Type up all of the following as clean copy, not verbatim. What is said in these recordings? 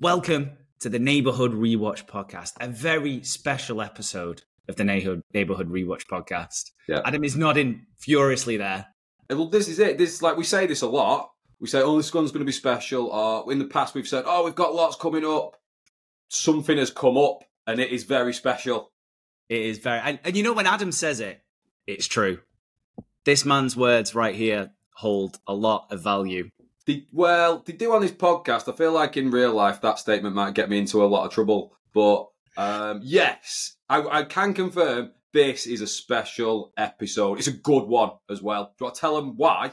Welcome to the Neighborhood Rewatch Podcast, a very special episode of the Neighborhood Rewatch Podcast. Yeah. Adam is nodding furiously there. Well, this is it. This, like, we say this a lot. We say, oh, this one's going to be special. Or in the past, we've said, oh, we've got lots coming up. Something has come up, and it is very special. It is very... And you know, when Adam says it, it's true. This man's words right here hold a lot of value. They do on his podcast. I feel like in real life, that statement might get me into a lot of trouble. But yes, I can confirm this is a special episode. It's a good one as well. Do I tell them why?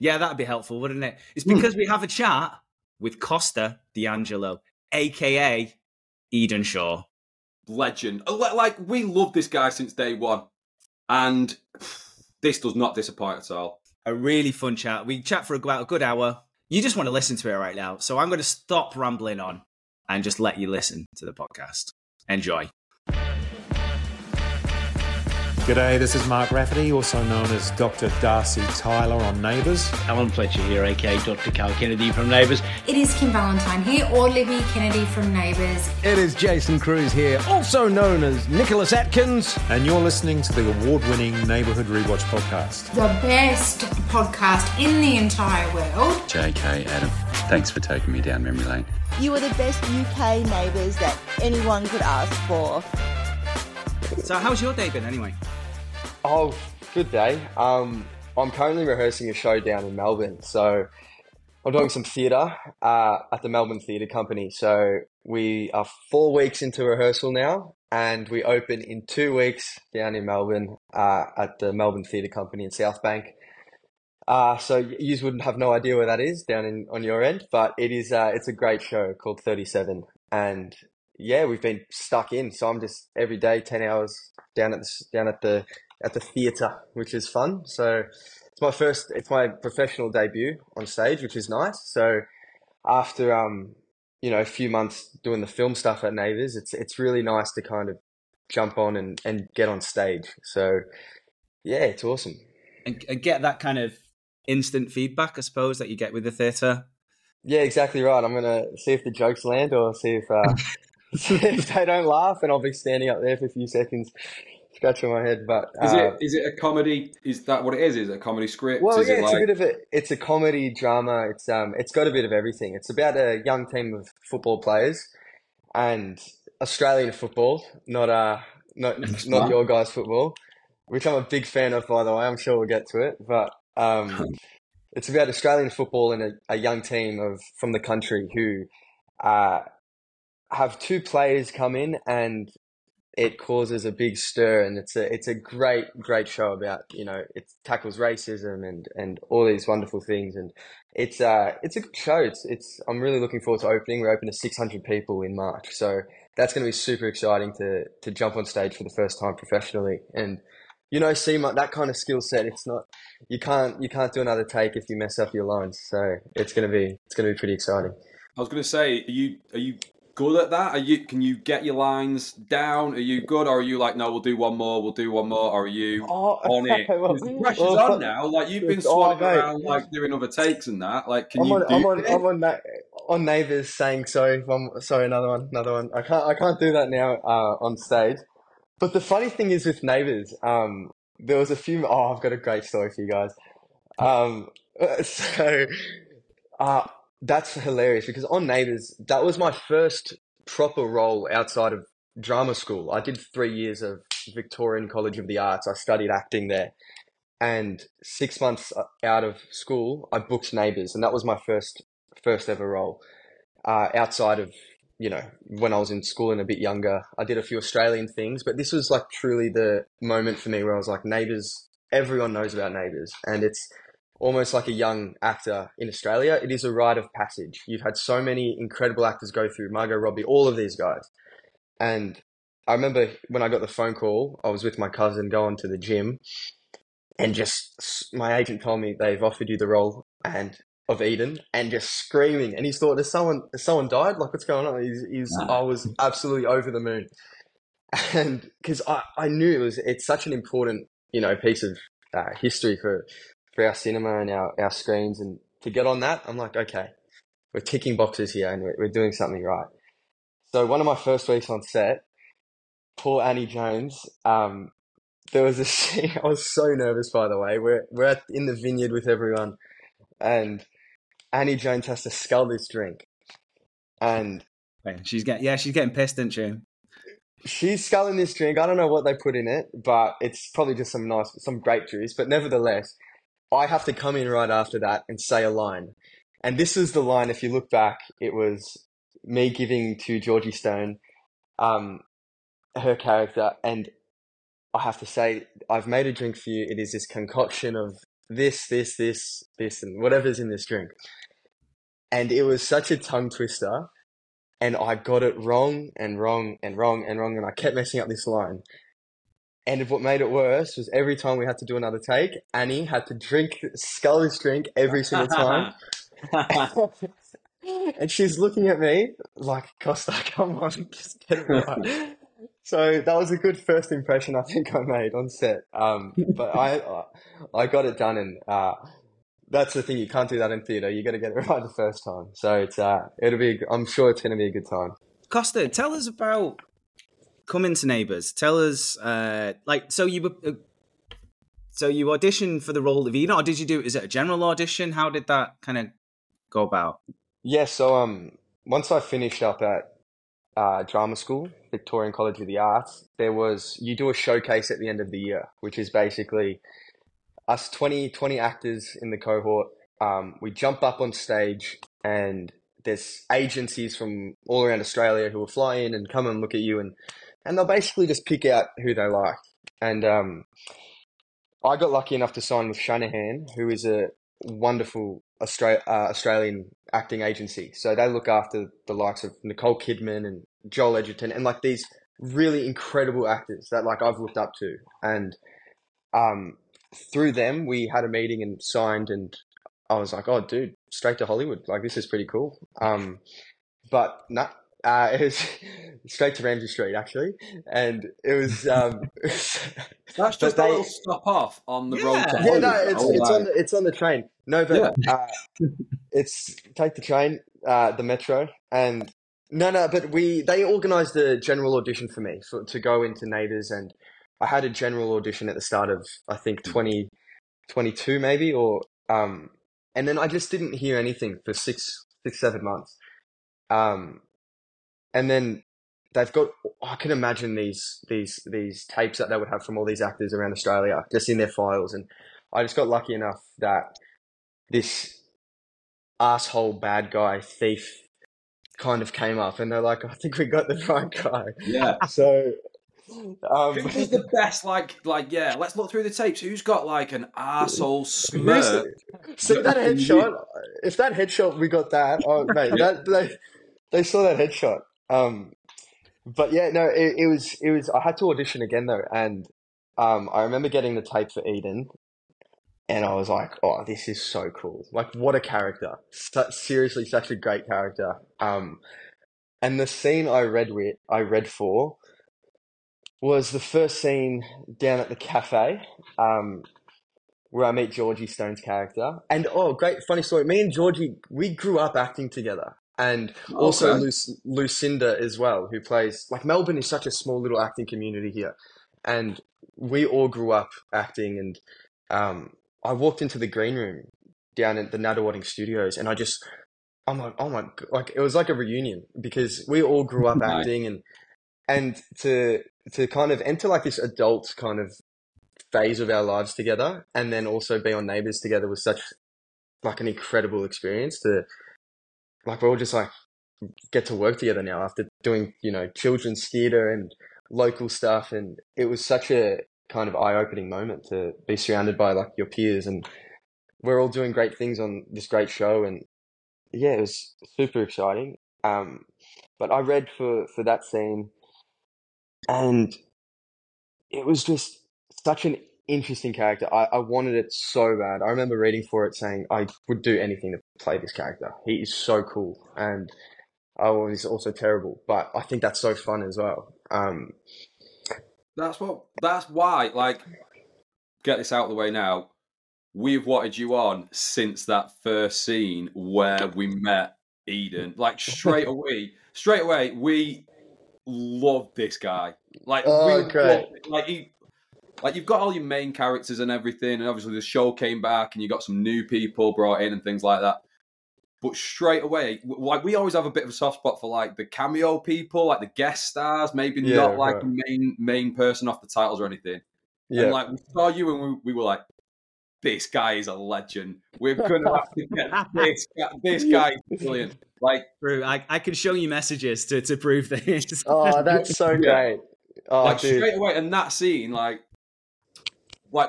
Yeah, that'd be helpful, wouldn't it? It's because we have a chat with Costa D'Angelo, a.k.a. Eden Shaw. Legend. Like, we love this guy since day one. And this does not disappoint at all. A really fun chat. We chat for about a good hour. You just want to listen to it right now. So I'm going to stop rambling on and just let you listen to the podcast. Enjoy. G'day, this is Mark Rafferty, also known as Dr. Darcy Tyler on Neighbours. Alan Fletcher here, aka Dr. Carl Kennedy from Neighbours. It is Kim Valentine here, or Libby Kennedy from Neighbours. It is Jason Cruz here, also known as Nicholas Atkins. And you're listening to the award-winning Neighbourhood Rewatch Podcast. The best podcast in the entire world. JK, Adam, thanks for taking me down memory lane. You are the best UK neighbours that anyone could ask for. So how's your day been anyway? Oh, good day. I'm currently rehearsing a show down in Melbourne. So I'm doing some theatre at the Melbourne Theatre Company. So we are 4 weeks into rehearsal now, and we open in 2 weeks down in Melbourne at the Melbourne Theatre Company in South Bank. So you wouldn't have no idea where that is down in on your end, but it is. It's a great show called 37, and yeah, we've been stuck in. So I'm just every day 10 hours down at the theatre, which is fun. So it's my professional debut on stage, which is nice. So after a few months doing the film stuff at Neighbours, it's really nice to kind of jump on and get on stage. So yeah, it's awesome. And get that kind of instant feedback, I suppose, that you get with the theatre. Yeah, exactly right. I'm gonna see if the jokes land, or see if. If they don't laugh, and I'll be standing up there for a few seconds scratching my head. But is it a comedy? Is that what it is? Is it a comedy script? Well, is it's like... it's a comedy drama. It's got a bit of everything. It's about a young team of football players and Australian football, not your guys' football, which I'm a big fan of, by the way. I'm sure we'll get to it, but it's about Australian football and a young team from the country who. Have two players come in, and it causes a big stir, and it's a great show about, it tackles racism and all these wonderful things, and it's a good show. I'm really looking forward to opening. We're open to 600 people in March, so that's going to be super exciting to jump on stage for the first time professionally, and see that kind of skill set. It's not you can't do another take if you mess up your lines, so it's going to be pretty exciting. I was going to say, are you good at that? Can you get your lines down? Are you good, or are you like, no, we'll do one more, or are you on it? Well, the pressure's on now. Like, you've been swapping around, like doing other takes and that. Like, I'm on Neighbours saying sorry, another one. I can't do that now on stage. But the funny thing is with Neighbours, there was a few. Oh, I've got a great story for you guys. That's hilarious, because on Neighbours, that was my first proper role outside of drama school. I did 3 years of Victorian College of the Arts. I studied acting there. And 6 months out of school, I booked Neighbours, and that was my first ever role outside of, when I was in school and a bit younger. I did a few Australian things, but this was like truly the moment for me where I was like, Neighbours, everyone knows about Neighbours, and it's almost like a young actor in Australia. It is a rite of passage. You've had so many incredible actors go through, Margot Robbie, all of these guys. And I remember when I got the phone call, I was with my cousin going to the gym, and just my agent told me they've offered you the role of Eden, and just screaming. And he thought, has someone died? Like, what's going on? I was absolutely over the moon. And because I knew it's such an important, piece of history for our cinema and our screens, and to get on that, I'm like, okay, we're ticking boxes here and we're doing something right. So one of my first weeks on set, poor Annie Jones, there was a scene, I was so nervous, by the way, we're in the vineyard with everyone and Annie Jones has to scull this drink. And she's getting pissed, isn't she? She's sculling this drink. I don't know what they put in it, but it's probably just some grape juice. But nevertheless, I have to come in right after that and say a line. And this is the line, if you look back, it was me giving to Georgie Stone, her character. And I have to say, I've made a drink for you. It is this concoction of this, and whatever's in this drink. And it was such a tongue twister. And I got it wrong. And I kept messing up this line. And what made it worse was every time we had to do another take, Annie had to scull this drink every single time. And she's looking at me like, Costa, come on, just get it right. So that was a good first impression I think I made on set. But I got it done, and that's the thing, you can't do that in theatre. You got to get it right the first time. So it's I'm sure it's going to be a good time. Costa, tell us about coming to Neighbours. Tell us, so you auditioned for the role of Enoch, or did you do it? Is it a general audition? How did that kind of go about? Yeah, so once I finished up at drama school, Victorian College of the Arts, you do a showcase at the end of the year, which is basically us 20 actors in the cohort. We jump up on stage and there's agencies from all around Australia who will fly in and come and look at you, and they'll basically just pick out who they like. And I got lucky enough to sign with Shanahan, who is a wonderful Australian acting agency. So they look after the likes of Nicole Kidman and Joel Edgerton and like these really incredible actors that like I've looked up to. And through them, we had a meeting and signed, and I was like, oh, dude, straight to Hollywood. Like, this is pretty cool. It was straight to Ramsey Street, actually. And it was... That's just a little stop off on the road to Hollywood. Yeah, no, it's on the train. No, but it's take the train, the metro. And they organised a general audition for me to go into Neighbours, and I had a general audition at the start of, I think, 2022 maybe, or and then I just didn't hear anything for six, 7 months. And then they've got, I can imagine these tapes that they would have from all these actors around Australia just in their files. And I just got lucky enough that this asshole bad guy thief kind of came up, and they're like, I think we got the right guy. Yeah. So... who's the best? Let's look through the tapes. Who's got like an arsehole smirk? So that headshot. If that headshot, we got that. Oh, mate, they saw that headshot. But yeah, no, it was. I had to audition again though, and I remember getting the tape for Eden, and I was like, oh, this is so cool. Like, what a character! Seriously, such a great character. And the scene I read for. Was the first scene down at the cafe where I meet Georgie Stone's character. And, great, funny story. Me and Georgie, we grew up acting together. And also Lucinda as well, who plays... Like, Melbourne is such a small little acting community here. And we all grew up acting. And I walked into the green room down at the Nadderwadding Studios, and I'm like, oh my God. Like, it was like a reunion because we all grew up acting and to kind of enter like this adult kind of phase of our lives together, and then also be on Neighbours together was such like an incredible experience to like, we're all just like get to work together now after doing, children's theatre and local stuff. And it was such a kind of eye-opening moment to be surrounded by like your peers, and we're all doing great things on this great show. And yeah, it was super exciting. But I read for that scene, and it was just such an interesting character. I wanted it so bad. I remember reading for it saying I would do anything to play this character. He is so cool. And he's also terrible. But I think that's so fun as well. That's why, get this out of the way now. We've wanted you on since that first scene where we met Eden. Like straight away, we loved this guy. Like, you've got all your main characters and everything, and obviously the show came back, and you got some new people brought in and things like that. But straight away, like, we always have a bit of a soft spot for like the cameo people, like the guest stars, maybe not like the main person off the titles or anything. Yeah, and, like, we saw you, and we were like, this guy is a legend. We're gonna have to get this guy. This guy is brilliant. Like, Drew, I can show you messages to prove this. Oh, that's so great. Oh, like, dude. Straight away, and that scene, like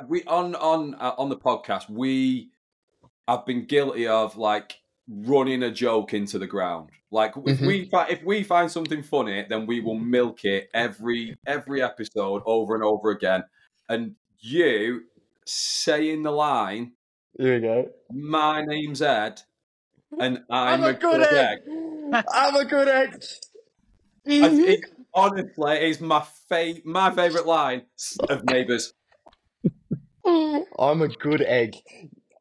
we on the podcast, we have been guilty of like running a joke into the ground. Like, if we find something funny, then we will milk it every episode over and over again. And you saying the line, here we go, my name's Ed, and I'm a good egg. I'm a good egg. Honestly, it's my favourite line of Neighbours. I'm a good egg.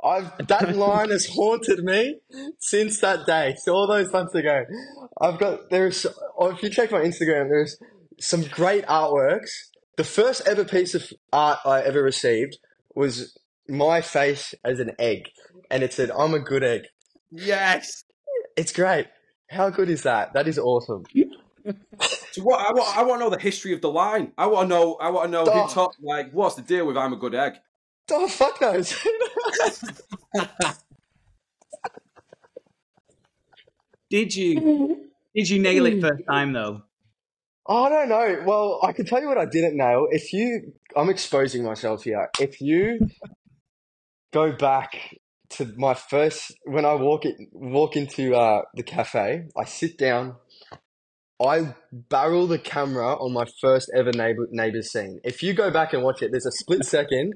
That line has haunted me since that day. So all those months ago, if you check my Instagram, there's some great artworks. The first ever piece of art I ever received was my face as an egg, and it said, I'm a good egg. Yes. It's great. How good is that? That is awesome. So what I want to know the history of the line. I want to know who talked, like, what's the deal with I'm a good egg? Oh, fuck those. Did you nail it first time though? Oh, I don't know. Well, I can tell you what I didn't nail. I'm exposing myself here. If you go back to my first, when I walk into the cafe, I sit down, I barrel the camera on my first ever Neighbours scene. If you go back and watch it, there's a split second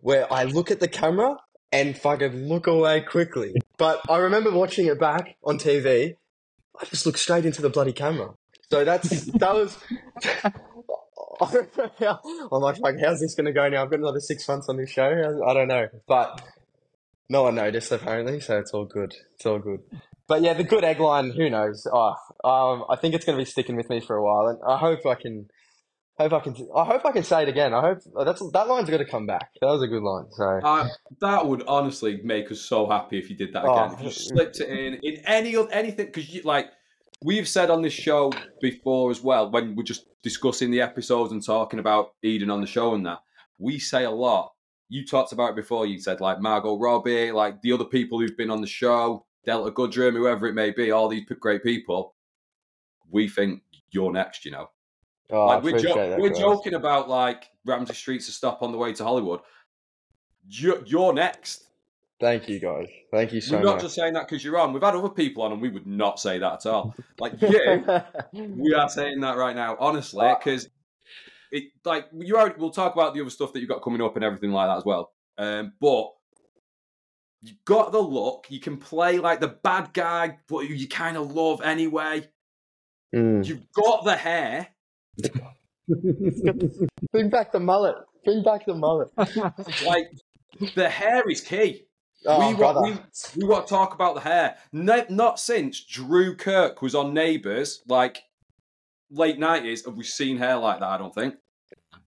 where I look at the camera and fucking look away quickly. But I remember watching it back on TV. I just look straight into the bloody camera. So that was. I don't know how. I'm like, how's this going to go now? I've got another 6 months on this show. I don't know, but no one noticed apparently, so it's all good. It's all good. But yeah, the good egg line. Who knows? I think it's going to be sticking with me for a while, and I hope I can. I hope I can say it again. I hope that line's got to come back. That was a good line. So that would honestly make us so happy if you did that again. If you slipped it in anything, because you like. We've said on this show before as well, when we're just discussing the episodes and talking about Eden on the show and that, we say a lot. You talked about it before. You said, like, Margot Robbie, like the other people who've been on the show, Delta Goodrem, whoever it may be, all these great people. We think you're next, you know. Oh, like, we're joking about, like, Ramsey Street's a stop on the way to Hollywood. You're next. Thank you, guys. Thank you so much. We're not just saying that because you're on. We've had other people on and we would not say that at all. Like, we are saying that right now, honestly, because we'll talk about the other stuff that you've got coming up and everything like that as well. But you've got the look. You can play, like, the bad guy, but you kind of love anyway. Mm. You've got the hair. Bring back the mullet. Bring back the mullet. Like, the hair is key. Oh, we want to talk about the hair. Not since Drew Kirk was on Neighbours, like late 90s, have we seen hair like that, I don't think.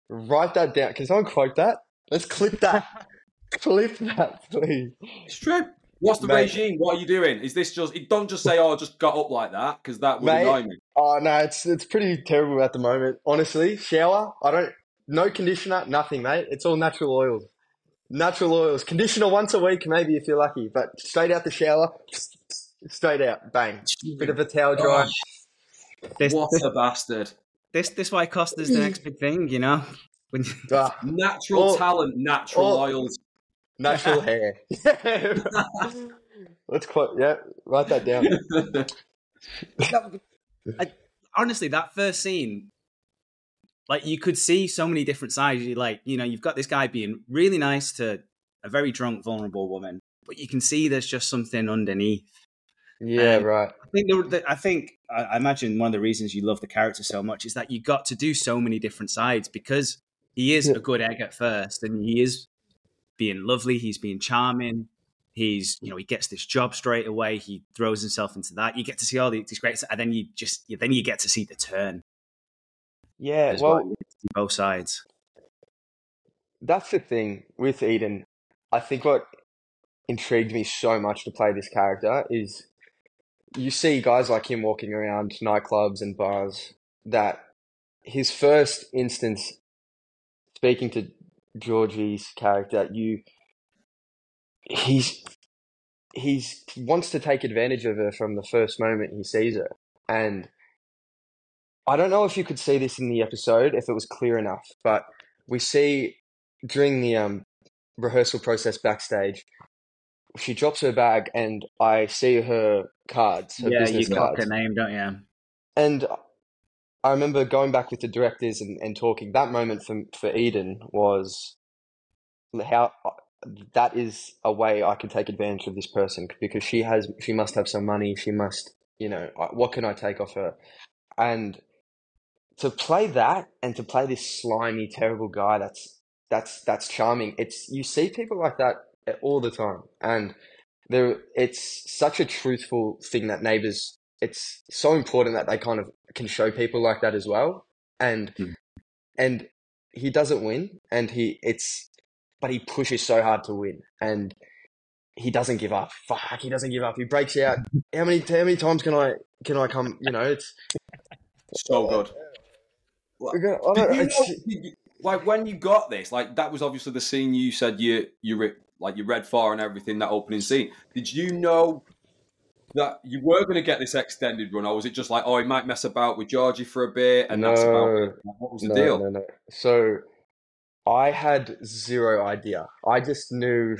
Write that down. Can someone quote that? Let's clip that. Clip that, please. It's true. What's the regime? What are you doing? Is this just... Don't just say, I just got up like that, because that would annoy me. Oh, no, it's pretty terrible at the moment. Honestly, shower, no conditioner, nothing, mate. It's all natural oils. Natural oils. Conditioner once a week, maybe if you're lucky, but straight out the shower, straight out, bang. Bit of a towel dry. What a bastard. This why Costa's the next big thing, you know? Natural talent, natural oils. Natural hair. Let's quote, yeah, write that down. Honestly, that first scene... Like, you could see so many different sides. You like, you know, you've got this guy being really nice to a very drunk, vulnerable woman, but you can see there's just something underneath. Yeah, right. I imagine one of the reasons you love the character so much is that you got to do so many different sides, because he is a good egg at first, and he is being lovely, he's being charming, He's, you know, he gets this job straight away. He throws himself into that. You get to see all these great, and then you get to see the turn. Yeah, well, both sides. That's the thing with Eden. I think what intrigued me so much to play this character is you see guys like him walking around nightclubs and bars, that his first instance speaking to Georgie's character, he wants to take advantage of her from the first moment he sees her. And I don't know if you could see this in the episode, if it was clear enough, but we see during the rehearsal process backstage, she drops her bag and I see her cards, her business cards. Yeah, you got her name, don't you? And I remember going back with the directors and talking. That moment for Eden was how... that is a way I can take advantage of this person, because she must have some money. She must, you know, what can I take off her? And to play that and to play this slimy, terrible guy, that's charming. It's, you see people like that all the time. And it's such a truthful thing that Neighbours, it's so important that they kind of can show people like that as well. And, and he doesn't win, and but he pushes so hard to win, and he doesn't give up. Fuck, he doesn't give up. He breaks out. How many times can I come? You know, it's so good. Like when you got this, like that was obviously the scene you said you read for and everything. That opening scene. Did you know that you were going to get this extended run, or was it just like, oh, he might mess about with Georgie for a bit, and that's about it? Like, what was the deal? No. So. I had zero idea. I just knew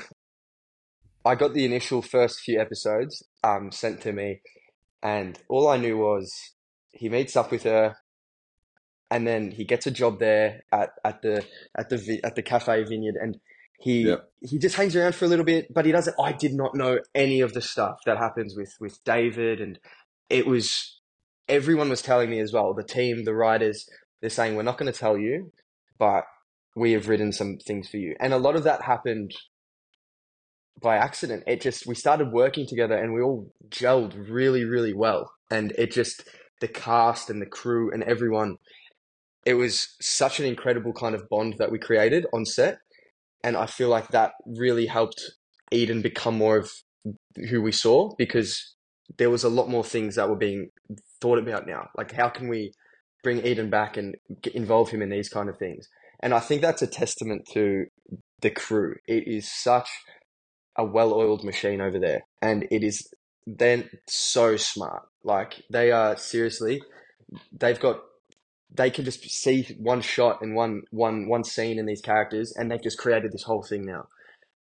I got the initial first few episodes sent to me, and all I knew was he meets up with her, and then he gets a job there at the Cafe Vineyard, and he just hangs around for a little bit, but he doesn't. I did not know any of the stuff that happens with David, and it was, everyone was telling me as well. The team, the writers, they're saying, we're not going to tell you, but we have written some things for you. And a lot of that happened by accident. We started working together and we all gelled really, really well. And the cast and the crew and everyone, it was such an incredible kind of bond that we created on set. And I feel like that really helped Eden become more of who we saw, because there was a lot more things that were being thought about now. Like, how can we bring Eden back and involve him in these kind of things? And I think that's a testament to the crew. It is such a well-oiled machine over there. And they're so smart. Like, they are seriously, they can just see one shot and one scene in these characters, and they've just created this whole thing now.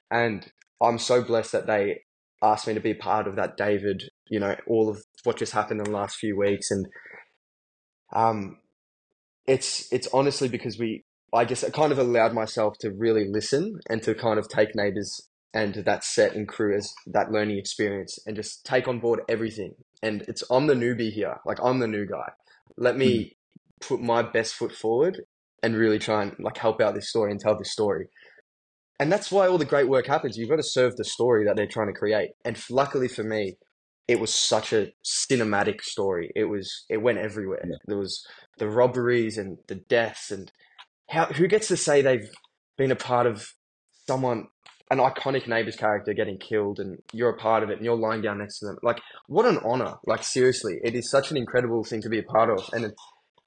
And I'm so blessed that they asked me to be a part of that, David, you know, all of what just happened in the last few weeks. And it's honestly because I just kind of allowed myself to really listen and to kind of take Neighbours and that set and crew as that learning experience and just take on board everything. And I'm the newbie here. Like, I'm the new guy. Let me put my best foot forward and really try and like help out this story and tell this story. And that's why all the great work happens. You've got to serve the story that they're trying to create. And luckily for me, it was such a cinematic story. It went everywhere. Yeah. There was the robberies and the deaths, and who gets to say they've been a part of an iconic Neighbours character getting killed, and you're a part of it and you're lying down next to them? Like, what an honor. Like, seriously, it is such an incredible thing to be a part of. And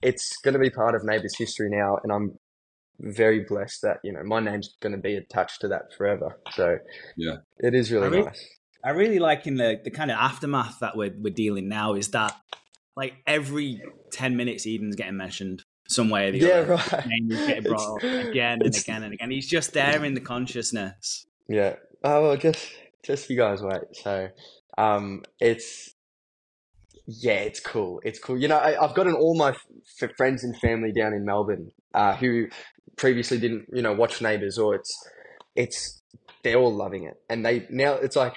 it's going to be part of Neighbours history now. And I'm very blessed that, you know, my name's going to be attached to that forever. So yeah, it is really nice. I really like in the kind of aftermath that we're dealing now is that like every 10 minutes Eden's getting mentioned some way or the other. Right. And he's getting brought up again and again and again. He's just there in the consciousness. Yeah. Oh, well, just you guys wait. So, it's cool. It's cool. You know, I've gotten all my friends and family down in Melbourne who previously didn't, you know, watch Neighbours, or they're all loving it. And now it's like,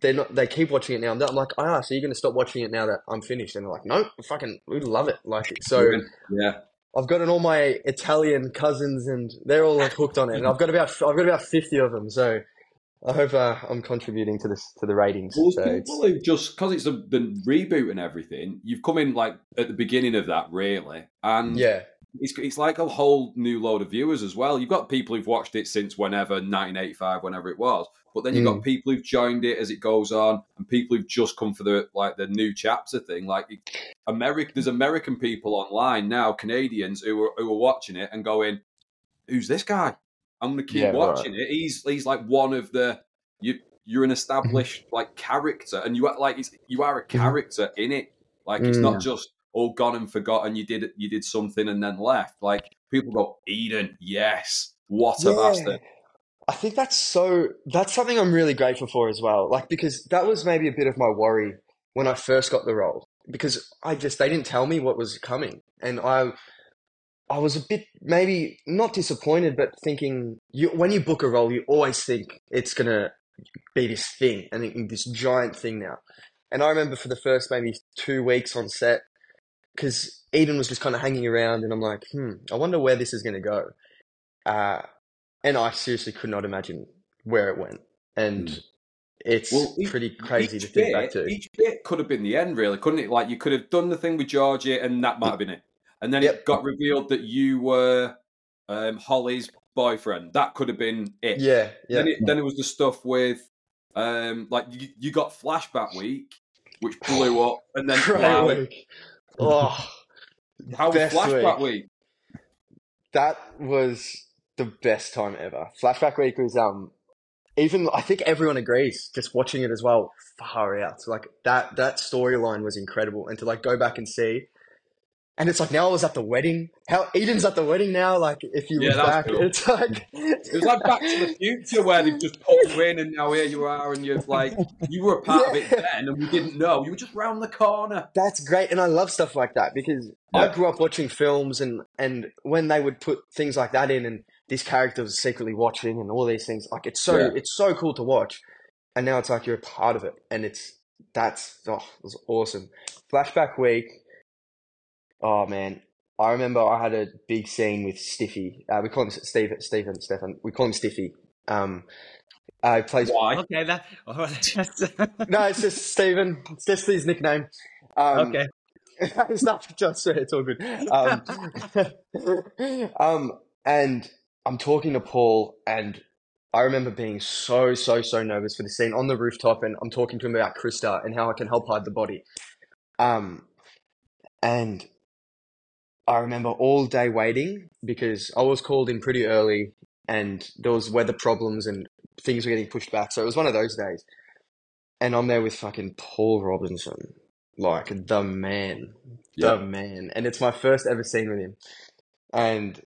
they keep watching it now. I'm like, so you're going to stop watching it now that I'm finished? And they're like, no, fucking, we love it. Like, so yeah. I've gotten all my Italian cousins, and they're all like hooked on it. And I've got about 50 of them. So I hope I'm contributing to this, to the ratings. Well, so probably just because it's the reboot and everything, you've come in like at the beginning of that, really, and yeah, it's like a whole new load of viewers as well. You've got people who've watched it since whenever 1985, whenever it was, but then you've got people who've joined it as it goes on, and people who've just come for the like the new chapter thing. Like America, there's American people online now, Canadians who are watching it and going, "Who's this guy? I'm gonna keep watching it." He's like one of the you're an established like character, and you act like you are a character in it. Like it's not just all gone and forgotten. You did something and then left. Like people go, Eden, yes, what a bastard. I think that's something I'm really grateful for as well. Like because that was maybe a bit of my worry when I first got the role, because they didn't tell me what was coming, and I was a bit, maybe not disappointed, but thinking when you book a role, you always think it's going to be this thing and this giant thing now. And I remember for the first maybe 2 weeks on set, because Eden was just kind of hanging around and I'm like, I wonder where this is going to go. And I seriously could not imagine where it went. And it's pretty crazy to think back to. Each bit could have been the end, really, couldn't it? Like you could have done the thing with Georgia and that might have been it. And then it got revealed that you were Holly's boyfriend. That could have been it. Yeah. Then it was the stuff with, like, you got Flashback Week, which blew up. And then Cry Week. Oh, how was Flashback Week? That was the best time ever. Flashback Week was, even, I think everyone agrees, just watching it as well, far out. So, like, that storyline was incredible. And to, like, go back and see... And it's like, now I was at the wedding. How Eden's at the wedding now? Like, if you look back, cool. It's like... It was like Back to the Future where they've just put you in and now here you are and you're like, you were a part of it then and we didn't know. You were just round the corner. That's great. And I love stuff like that because I grew up watching films and when they would put things like that in and this character was secretly watching and all these things, like, it's so cool to watch. And now it's like you're a part of it. And it was awesome. Flashback Week... Oh, man. I remember I had a big scene with Stiffy. We call him Stefan. We call him Stiffy. He plays... Why? Okay, no, it's just Stephen. It's just his nickname. Okay. It's not just... It's all good. And I'm talking to Paul, and I remember being so, so, so nervous for the scene on the rooftop, and I'm talking to him about Krista and how I can help hide the body. And... I remember all day waiting because I was called in pretty early and there was weather problems and things were getting pushed back. So it was one of those days. And I'm there with fucking Paul Robinson, like the man. And it's my first ever scene with him. And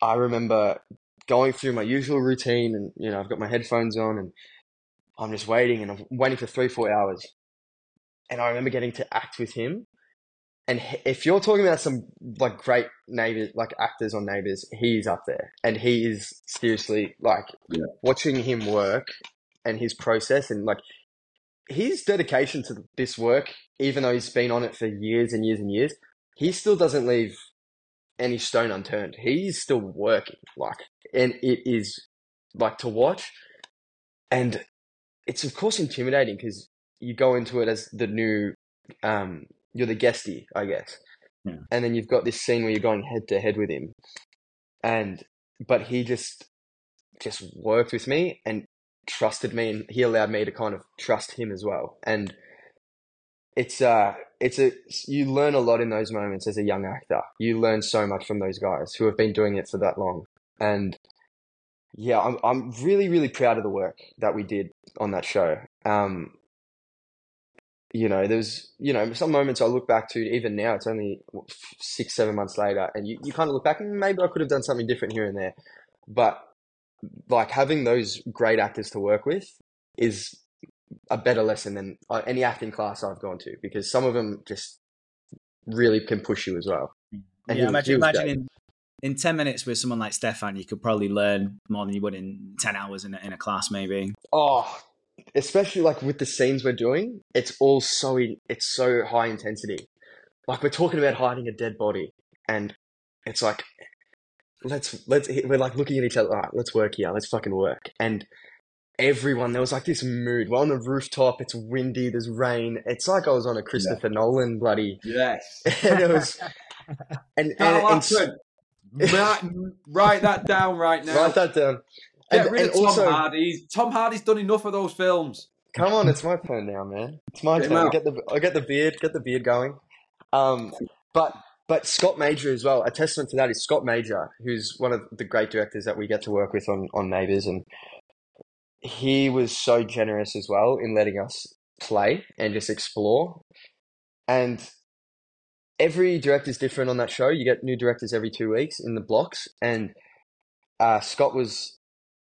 I remember going through my usual routine and, you know, I've got my headphones on and I'm just waiting and I'm waiting for 3-4 hours. And I remember getting to act with him. And if you're talking about some like great neighbors, like actors on Neighbours, he's up there, and he is seriously like watching him work and his process and like his dedication to this work, even though he's been on it for years and years and years, he still doesn't leave any stone unturned. He's still working like, and it is like to watch. And it's of course intimidating because you go into it as the new, you're the guestie, I guess. Yeah. And then you've got this scene where you're going head to head with him. But he just worked with me and trusted me, and he allowed me to kind of trust him as well. And you learn a lot in those moments as a young actor. You learn so much from those guys who have been doing it for that long. And yeah, I'm really, really proud of the work that we did on that show. You know, there's, you know, some moments I look back to even now, it's only 6-7 months later, and you kind of look back and maybe I could have done something different here and there. But like having those great actors to work with is a better lesson than any acting class I've gone to, because some of them just really can push you as well. And imagine in 10 minutes with someone like Stefan, you could probably learn more than you would in 10 hours in a class maybe. Oh, especially like with the scenes we're doing, it's all so high intensity. Like we're talking about hiding a dead body, and it's like we're like looking at each other. All right, let's work here. Let's fucking work. And everyone, there was like this mood. We're on the rooftop, it's windy, there's rain. It's like I was on a Christopher Nolan bloody. Yes. And it was. Write that down right now. Write that down. Get rid of Tom Hardy. Tom Hardy's done enough of those films. Come on, it's my turn now, man. It's my turn. Get the beard going. But Scott Major as well. A testament to that is Scott Major, who's one of the great directors that we get to work with on Neighbours, and he was so generous as well in letting us play and just explore. And every director's different on that show. You get new directors every 2 weeks in the blocks, and Scott was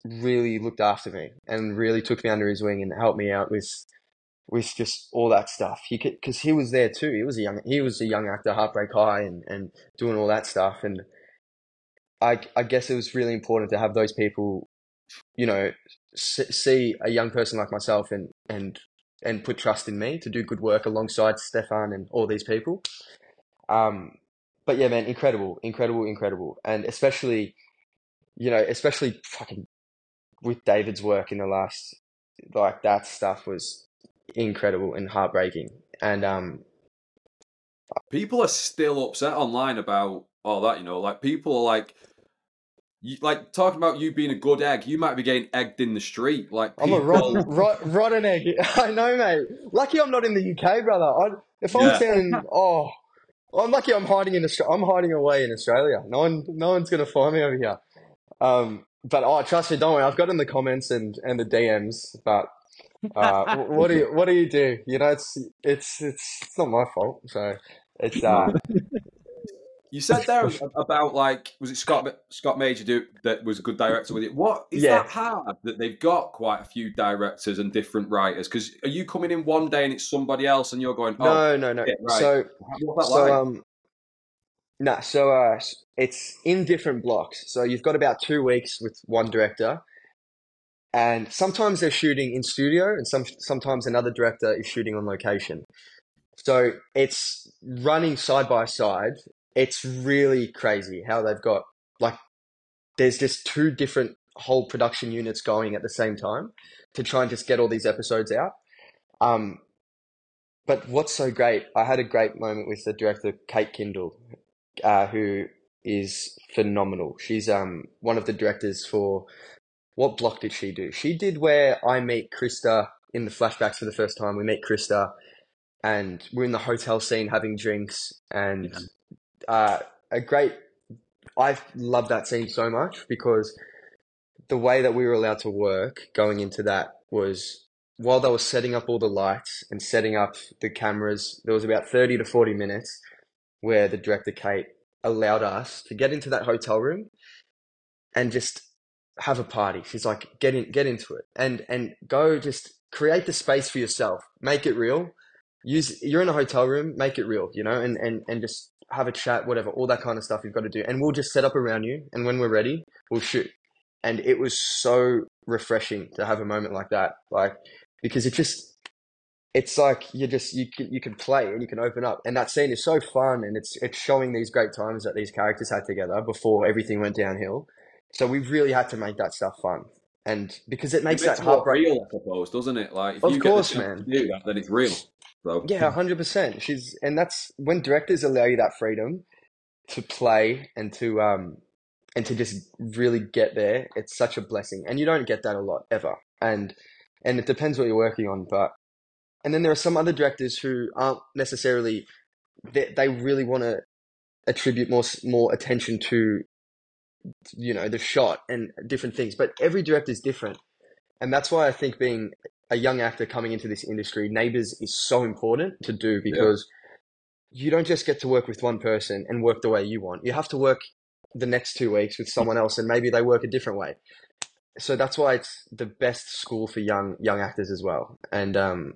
really looked after me and really took me under his wing and helped me out with just all that stuff. He could, because he was there too. He was a young actor, Heartbreak High, and doing all that stuff. And I guess it was really important to have those people, you know, see a young person like myself and put trust in me to do good work alongside Stefan and all these people. But yeah, man, incredible. And especially fucking with David's work in the last, like, that stuff was incredible and heartbreaking. And people are still upset online about all that, you know, like people are like, like talking about you being a good egg. You might be getting egged in the street. Like people... I'm a rotten egg. I know, mate. Lucky I'm not in the UK, brother. I'm lucky I'm hiding in Australia. I'm hiding away in Australia. No one's gonna find me over here. But trust me, don't worry. I've gotten the comments and the DMs, but what do you do? You know, it's not my fault. So it's You said there about, like, was it Scott Major that was a good director with it? What is that hard that they've got quite a few directors and different writers? Because are you coming in one day and it's somebody else and you're going, oh, no. Shit, right. So it's in different blocks. So you've got about 2 weeks with one director, and sometimes they're shooting in studio, and sometimes another director is shooting on location. So it's running side by side. It's really crazy how they've got, like, there's just two different whole production units going at the same time to try and just get all these episodes out. But what's so great, I had a great moment with the director, Kate Kindle, who is phenomenal. She's one of the directors for, what block did she do? She did where I meet Krista in the flashbacks for the first time. We meet Krista and we're in the hotel scene having drinks and... Yeah. I love that scene so much because the way that we were allowed to work going into that was, while they were setting up all the lights and setting up the cameras, there was about 30 to 40 minutes where the director, Kate, allowed us to get into that hotel room and just have a party. She's like, get into it and go, just create the space for yourself, make it real. You're in a hotel room, make it real, you know, and just have a chat, whatever, all that kind of stuff you've got to do. And we'll just set up around you. And when we're ready, we'll shoot. And it was so refreshing to have a moment like that. Like, because it's like, you can play and you can open up. And that scene is so fun. And it's showing these great times that these characters had together before everything went downhill. So we really had to make that stuff fun. And because it makes that heartbreak real, I suppose, doesn't it? Like, if you get to do that, then it's real. So. Yeah, 100%. And that's when directors allow you that freedom to play and to just really get there. It's such a blessing, and you don't get that a lot ever. And it depends what you're working on, but and then there are some other directors who aren't necessarily they really want to attribute more attention to, you know, the shot and different things. But every director is different, and that's why I think being a young actor coming into this industry, Neighbours is so important to do, because you don't just get to work with one person and work the way you want. You have to work the next 2 weeks with someone else, and maybe they work a different way. So that's why it's the best school for young actors as well. And I've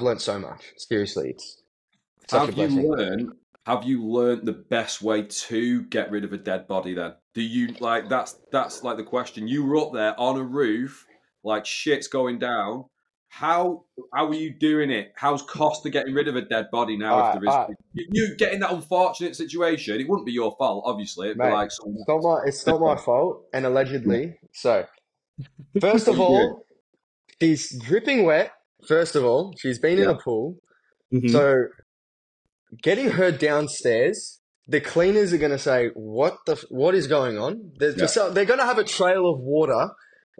learned so much. Seriously, it's such a blessing. Have you learned the best way to get rid of a dead body then? Do you, like, that's like the question. You were up there on a roof, like, shit's going down. How are you doing it? How's Costa getting rid of a dead body now? You get in that unfortunate situation, it wouldn't be your fault, obviously. It'd be like someone else. It's not my fault. And allegedly, so First of all, she's dripping wet. First of all, she's been in a pool. Mm-hmm. So getting her downstairs, the cleaners are going to say, what is going on? They're going to have a trail of water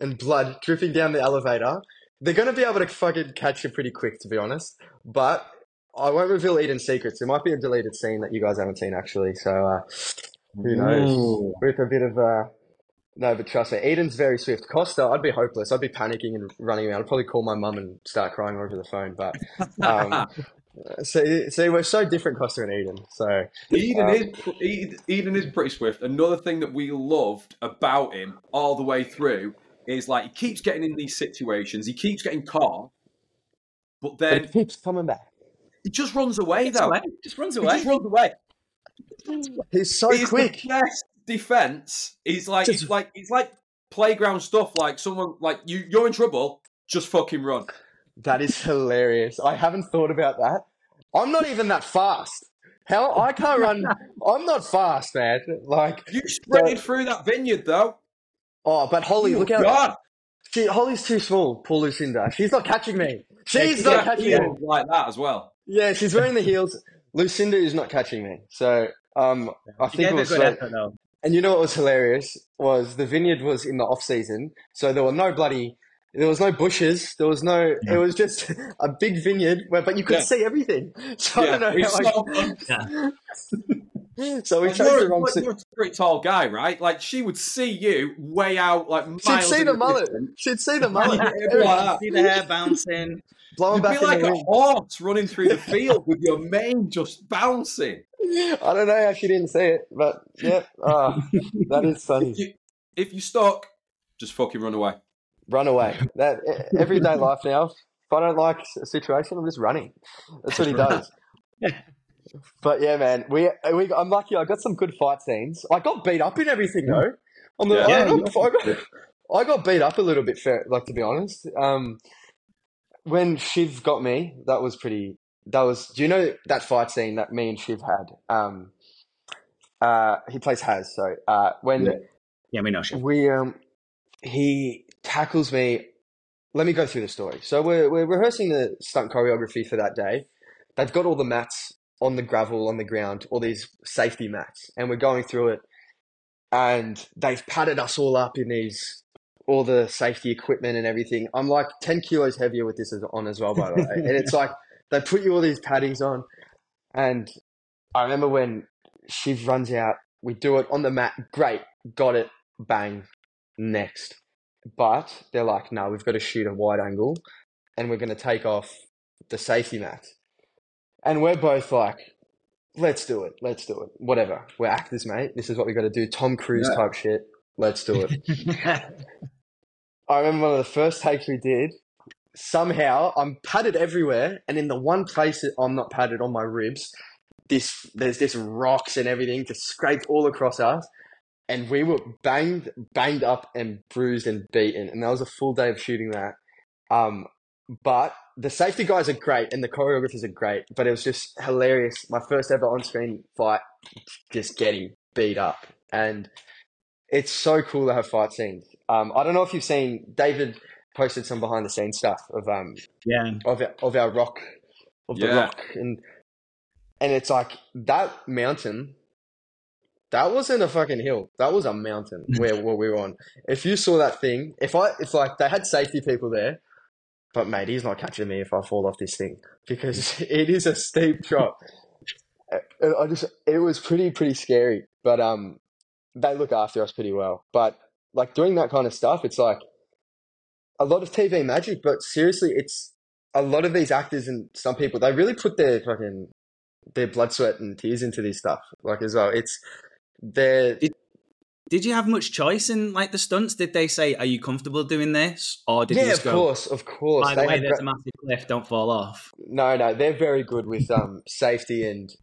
and blood dripping down the elevator. They're going to be able to fucking catch her pretty quick, to be honest. But I won't reveal Eden's secrets. It might be a deleted scene that you guys haven't seen, actually. So who knows? Ooh. With a bit of... No, but trust me, Eden's very swift. Costa, I'd be hopeless. I'd be panicking and running around. I'd probably call my mum and start crying over the phone. But see, we're so different, Costa and Eden. So Eden is pretty swift. Another thing that we loved about him all the way through is like he keeps getting in these situations. He keeps getting caught, but then he keeps coming back. He just runs away though. He just runs away. He's so quick. Defense is like it's like playground stuff. Like someone like you're in trouble. Just fucking run. That is hilarious. I haven't thought about that. I'm not even that fast. Hell, I can't run. I'm not fast, man. Like you sprinted through that vineyard though. Oh, but Holly, look out! God, Holly's too small. Poor Lucinda. She's not catching me. She's not catching me like that as well. Yeah, she's wearing the heels. Lucinda is not catching me. So I think it was good effort though. And you know what was hilarious was the vineyard was in the off season, so there was no bushes, there was no. Yeah. It was just a big vineyard, but you could see everything. So I don't know. So we chose the wrong. You're a pretty tall guy, right? Like she would see you way out, like miles. She'd see the mullet. See the hair bouncing, blowing back. You'd be like a horse running through the field with your mane just bouncing. I don't know how she didn't see it, but that is funny. If you stalk, just fucking run away. Run away. That everyday life now. If I don't like a situation, I'm just running. That's what he does. But yeah, man, I'm lucky. I got some good fight scenes. I got beat up in everything though. I got beat up a little bit. To be honest, when Shiv got me, that was pretty. That was, do you know that fight scene that me and Shiv had? He plays Haz, so when we know Shiv. He tackles me. Let me go through the story. So we're rehearsing the stunt choreography for that day. They've got all the mats on the gravel on the ground, all these safety mats, and we're going through it. And they've padded us all up in these. All the safety equipment and everything. I'm like 10 kilos heavier with this on as well, by the way. And it's like. They put you all these paddings on, and I remember when Shiv runs out, we do it on the mat. Great, got it, bang, next. But they're like, no, we've got to shoot a wide angle, and we're going to take off the safety mat. And we're both like, let's do it, whatever. We're actors, mate. This is what we got to do. Tom Cruise type shit. Let's do it. I remember one of the first takes we did. Somehow I'm padded everywhere, and in the one place that I'm not padded on my ribs, there's this rocks and everything just scraped all across us, and we were banged up and bruised and beaten, and that was a full day of shooting that. But the safety guys are great and the choreographers are great, but it was just hilarious. My first ever on-screen fight, just getting beat up, and it's so cool to have fight scenes. I don't know if you've seen David. Posted some behind the scenes stuff of our rock, of the rock, and it's like that mountain. That wasn't a fucking hill. That was a mountain where we were on. If you saw that thing, if like they had safety people there, but mate, he's not catching me if I fall off this thing because it is a steep drop. It was pretty scary, but they look after us pretty well. But like doing that kind of stuff, it's like. A lot of TV magic, but seriously, it's a lot of these actors and some people, they really put their fucking, their blood, sweat and tears into this stuff, like as well. It's their... Did you have much choice in like the stunts? Did they say, are you comfortable doing this? Or did you just go... Yeah, of course. By the way, there's a massive cliff, don't fall off. No, they're very good with safety and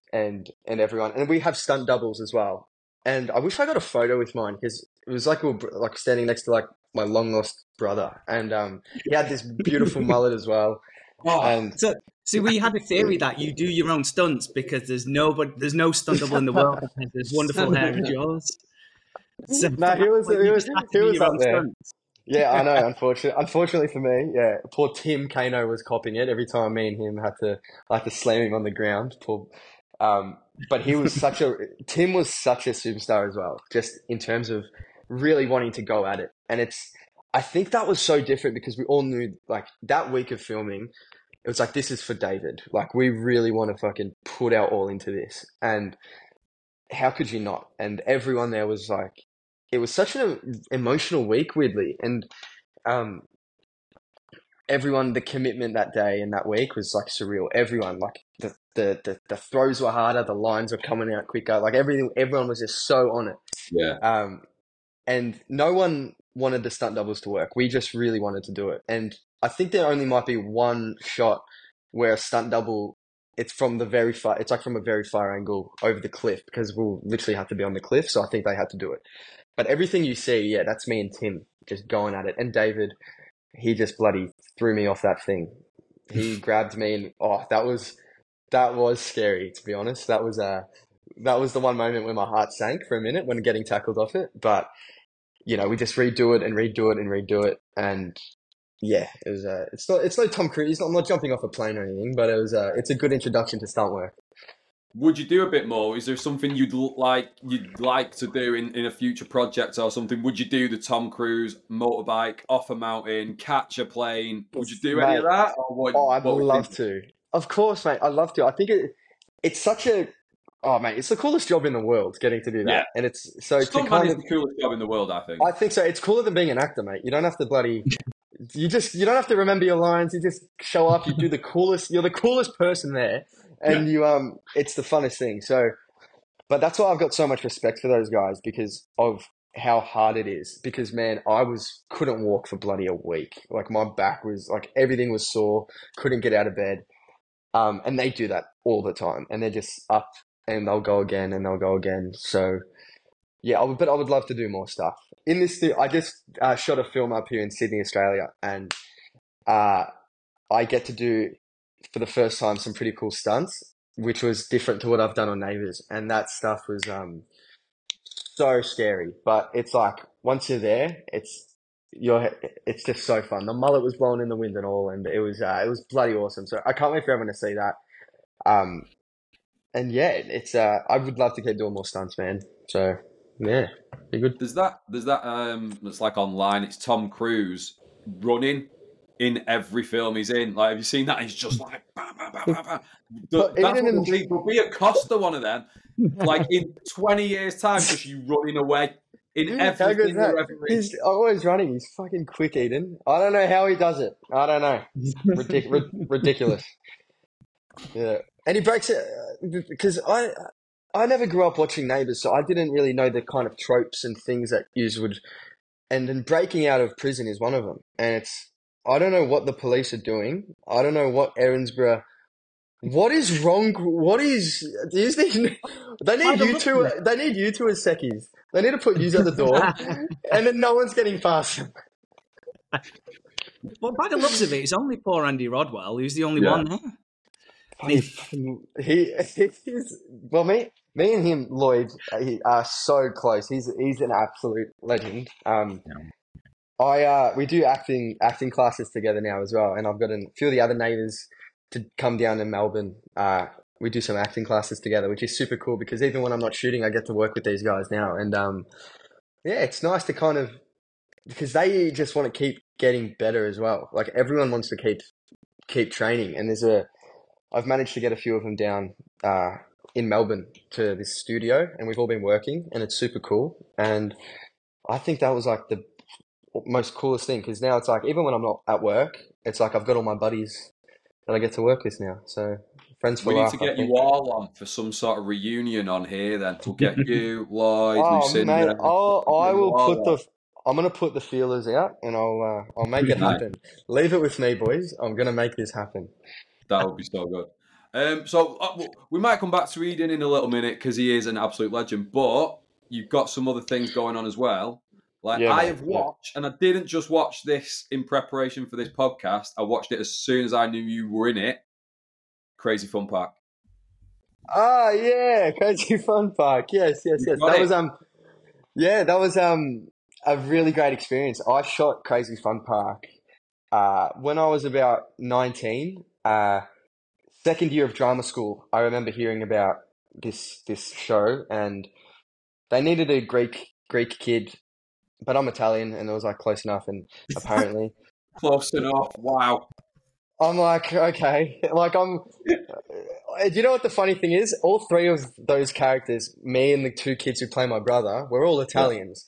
everyone. And we have stunt doubles as well. And I wish I got a photo with mine because it was like we were like standing next to like my long lost brother, and he had this beautiful mullet as well. Oh, and so we had a theory that you do your own stunts because there's no stunt double in the world because there's wonderful hair and yours. So no, he was up there. Stunts. Yeah, I know. Unfortunately for me, yeah, poor Tim Kano was copying it every time me and him had to, I had to slam him on the ground. Poor, but he was such a Tim was such a superstar as well, just in terms of really wanting to go at it. And it's, I think that was so different because we all knew, like, that week of filming, it was like, this is for David. Like, we really want to fucking put our all into this. And how could you not? And everyone there was like, it was such an emotional week, weirdly. And everyone, the commitment that day and that week was like surreal. Everyone, like the throws were harder, the lines were coming out quicker. Like everyone was just so on it. Yeah. And no one wanted the stunt doubles to work. We just really wanted to do it. And I think there only might be one shot where a stunt double, it's from the very far, it's like from a very far angle over the cliff, because we'll literally have to be on the cliff. So I think they had to do it. But everything you see, yeah, that's me and Tim just going at it. And David, he just bloody threw me off that thing. He grabbed me and, oh, that was scary, to be honest. That was the one moment where my heart sank for a minute when getting tackled off it. But, you know, we just redo it and redo it and redo it. And yeah, it was, it's not Tom Cruise. I'm not jumping off a plane or anything, but it was, it's a good introduction to stunt work. Would you do a bit more? Is there something you'd like to do in a future project or something? Would you do the Tom Cruise motorbike off a mountain, catch a plane? Would you do any of that? Or I'd love to. Of course, mate. I'd love to. I think it's such a, oh mate, it's the coolest job in the world getting to do that. Yeah. And it's so stuntman is the coolest job in the world, I think. I think so. It's cooler than being an actor, mate. You don't have to bloody you don't have to remember your lines. You just show up, you do the coolest, you're the coolest person there. And yeah, you, it's the funnest thing. So, but that's why I've got so much respect for those guys, because of how hard it is. Because man, I couldn't walk for bloody a week. Like my back was like, everything was sore. Couldn't get out of bed. And they do that all the time, and they're just up and they'll go again and they'll go again. So yeah, I would love to do more stuff in this. I just shot a film up here in Sydney, Australia, and I get to do, for the first time, some pretty cool stunts, which was different to what I've done on Neighbours, and that stuff was so scary. But it's like, once you're there, it's just so fun. The mullet was blowing in the wind and all, and it was bloody awesome. So I can't wait for everyone to see that. And yeah, it's I would love to keep doing more stunts, man. So yeah, be good. There's that it's like online. It's Tom Cruise running in every film he's in. Like, have you seen that? He's just like, bah, bah, bah, bah, bah. We'll be a Costa, one of them. Like in 20 years' time, just you running away. In everything he's always running. He's fucking quick, Eden. I don't know how he does it. I don't know. Ridiculous. Yeah, and he breaks it because I never grew up watching Neighbours, so I didn't really know the kind of tropes and things that yous would. And then breaking out of prison is one of them. And it's, I don't know what the police are doing. I don't know what Erinsborough. What is wrong? What is this? They need you two. They need you two as Sekis. They need to put you at the door, and then no one's getting past them. Well, by the looks of it, it's only poor Andy Rodwell who's the only one there. Me and him, Lloyd, are so close. He's an absolute legend. We do acting classes together now as well, and I've got a few of the other neighbours to come down to Melbourne. We do some acting classes together, which is super cool, because even when I'm not shooting, I get to work with these guys now. And it's nice to kind of, because they just want to keep getting better as well. Like everyone wants to keep training. And I've managed to get a few of them down in Melbourne to this studio, and we've all been working, and it's super cool. And I think that was like the most coolest thing, because now it's like, even when I'm not at work, it's like I've got all my buddies that I get to work with now. So friends for life. We need to get you all on for some sort of reunion on here then. We'll get you, Lloyd, Lucinda. I'm going to put the feelers out, and I'll make it happen. Leave it with me, boys. I'm going to make this happen. That would be so good. So we might come back to Eden in a little minute, because he is an absolute legend, but you've got some other things going on as well. Like, yeah, I have watched, and I didn't just watch this in preparation for this podcast. I watched it as soon as I knew you were in it. Crazy Fun Park. Ah, yeah, Crazy Fun Park. Yes. That was a really great experience. I shot Crazy Fun Park when I was about 19, second year of drama school. I remember hearing about this show, and they needed a Greek kid, but I'm Italian, and it was like close enough, and apparently close enough. Wow. I'm like, okay, like I'm. Do you know what the funny thing is? All three of those characters, me and the two kids who play my brother, we're all Italians,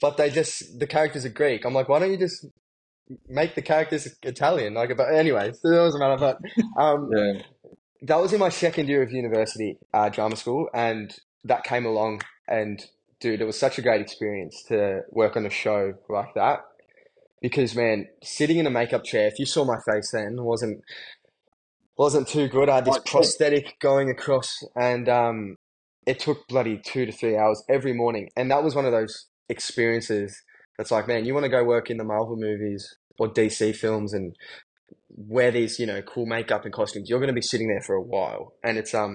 but the characters are Greek. I'm like, why don't you just make the characters Italian? Like, but anyway, so it doesn't matter. But that was in my second year of university, drama school, and that came along, and dude, it was such a great experience to work on a show like that. Because, man, sitting in a makeup chair, if you saw my face then, wasn't too good. I had this prosthetic going across, and it took bloody 2 to 3 hours every morning. And that was one of those experiences that's like, man, you want to go work in the Marvel movies or DC films and wear these, you know, cool makeup and costumes. You're going to be sitting there for a while. And it's I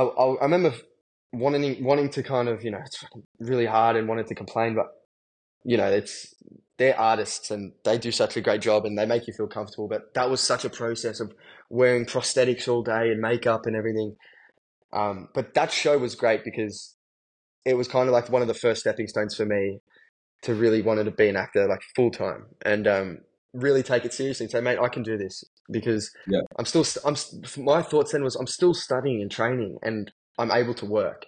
remember wanting to kind of, you know, it's really hard and wanted to complain, but, you know, it's... they're artists and they do such a great job and they make you feel comfortable. But that was such a process of wearing prosthetics all day and makeup and everything. But that show was great because it was kind of like one of the first stepping stones for me to really wanted to be an actor, like full time, and really take it seriously and say, mate, I can do this, because my thoughts then was I'm still studying and training and I'm able to work.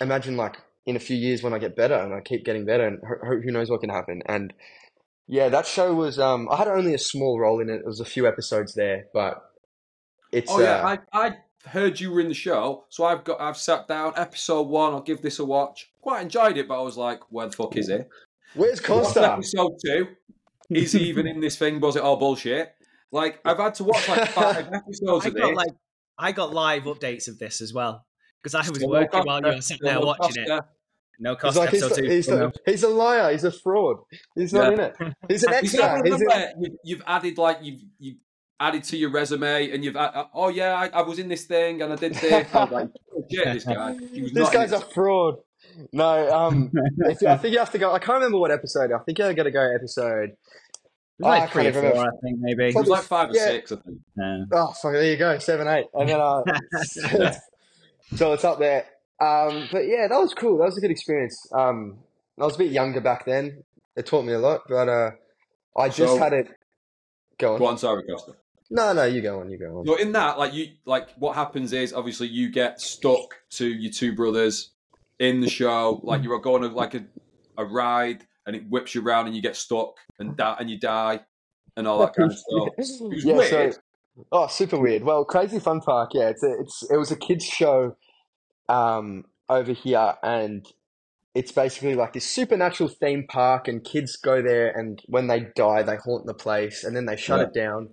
Imagine like in a few years when I get better and I keep getting better and who knows what can happen. And yeah, that show was, I had only a small role in it. It was a few episodes there, but it's... Oh yeah, I heard you were in the show. So I've sat down episode 1. I'll give this a watch. Quite enjoyed it, but I was like, where the fuck is it? Where's Costa? Episode 2. Is he even in this thing? Was it all bullshit? Like I've had to watch like 5 episodes of this. Like, I got live updates of this as well. Because I was working while you were sitting there watching it. No cost. Like, he's a liar. He's a fraud. He's not in it. He's an extra. You've added you've added to your resume, and you've I was in this thing and I did this. I'm like, oh, shit, this guy. This guy's a fraud. No, I think you have to go. I can't remember what episode. I think you got to go episode. It was like 3 or 4, I think, maybe. It was like 5 or 6, I think. Yeah. Oh, fuck, there you go, 7, 8, and then so it's up there. But yeah, that was cool. That was a good experience. I was a bit younger back then. It taught me a lot, but I just had it. Go on. Go on, sorry, Costa. No, you go on. You go on. So in that, what happens is obviously you get stuck to your two brothers in the show. Like you're going on like a ride, and it whips you around, and you get stuck, and you die, and all that kind of stuff. It was weird. Oh, super weird. Well, Crazy Fun Park, yeah, it was a kids' show over here, and it's basically like this supernatural theme park, and kids go there, and when they die, they haunt the place, and then they shut it down,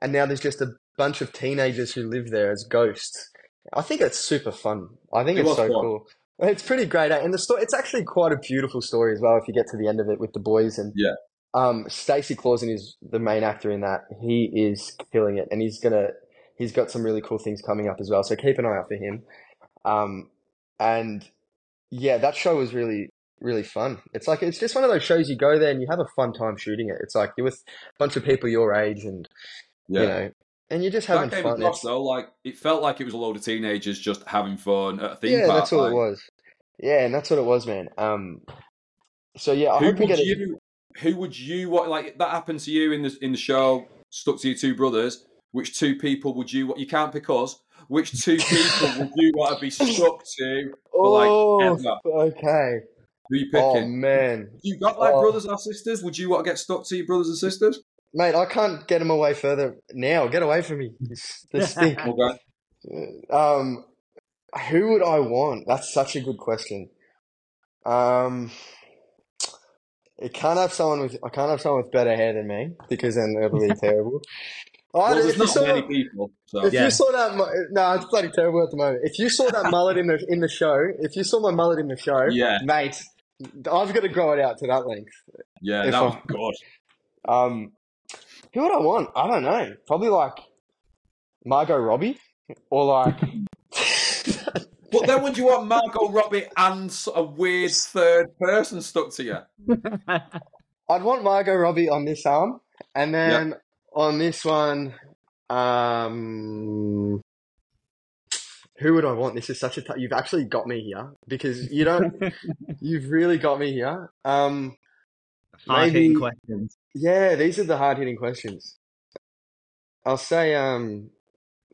and now there's just a bunch of teenagers who live there as ghosts. I think it's super fun. I think it's so cool. It's pretty great, and the story—it's actually quite a beautiful story as well. If you get to the end of it with the boys, and Stacey Clausen is the main actor in that. He is killing it, and he's got some really cool things coming up as well. So keep an eye out for him. And yeah, that show was really, really fun. It's like, it's just one of those shows you go there and you have a fun time shooting it. It's like you're with a bunch of people your age and, you know, and you're just having fun. That came across though, like it felt like it was a load of teenagers just having fun at a theme park. Yeah, that's all it was. Yeah. And that's what it was, man. So yeah, I hope we get it. Who would you want, like that happened to you in the show, stuck to your two brothers, which two people would you want? You can't pick us. Which two people would you want to be stuck to for like ever? Okay. Who are you picking? Oh man. You got like brothers or sisters? Would you want to get stuck to your brothers and sisters? Mate, I can't get them away further now. Get away from me. This thing. Okay. Who would I want? That's such a good question. I can't have someone with better hair than me, because then they'll be terrible. There's not many people. So. If you saw that, it's bloody terrible at the moment. If you saw that mullet in the show, if you saw my mullet in the show, mate, I've got to grow it out to that length. Yeah, that was good. Who would I want? I don't know. Probably like Margot Robbie, or like But then would you want Margot Robbie and a weird third person stuck to you? I'd want Margot Robbie on this arm, and then on this one, who would I want? This is such a you've actually got me here, because you don't. You've really got me here. Hard-hitting questions. Yeah, these are the hard-hitting questions. I'll say,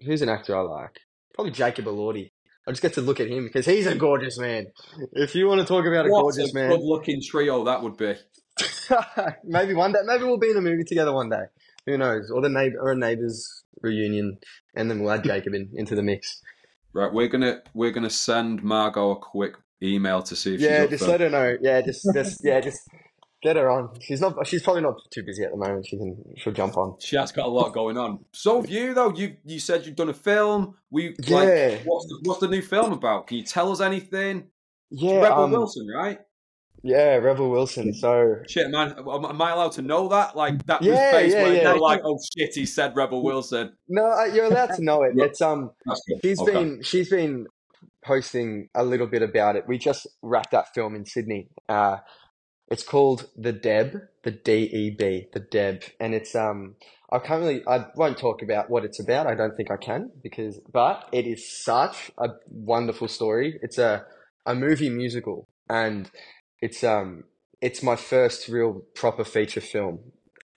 who's an actor I like? Probably Jacob Elordi. I just get to look at him because he's a gorgeous man. If you want to talk about what a gorgeous man, good-looking trio that would be. Maybe one day. Maybe we'll be in a movie together one day. Who knows? Or a neighbours reunion, and then we'll add Jacob into the mix. Right, we're gonna send Margot a quick email to see if she's up. Let her know. Yeah, just get her on. She's probably not too busy at the moment. She'll jump on. She has got a lot going on. So you though, you said you've done a film. What's the new film about? Can you tell us anything? Yeah, it's Rebel Wilson, right? Yeah, Rebel Wilson. So shit, man, am I allowed to know that? Like that face where they're like, "Oh shit, he said Rebel Wilson." No, you're allowed to know it. It's she's been posting a little bit about it. We just wrapped that film in Sydney. It's called The Deb, the DEB, The Deb, and it's I won't talk about what it's about. I don't think I can, but it is such a wonderful story. It's a movie musical, and it's my first real proper feature film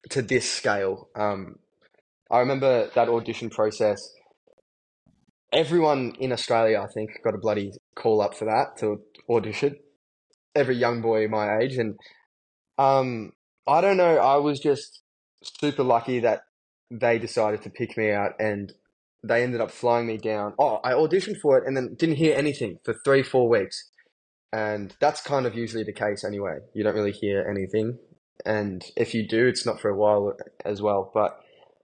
to this scale. I remember that audition process. Everyone in Australia, I think, got a bloody call up for that to audition. Every young boy my age. And I don't know, I was just super lucky that they decided to pick me out, and they ended up flying me down. I auditioned for it and then didn't hear anything for 3-4 weeks. And that's kind of usually the case anyway. You don't really hear anything. And if you do, it's not for a while as well. But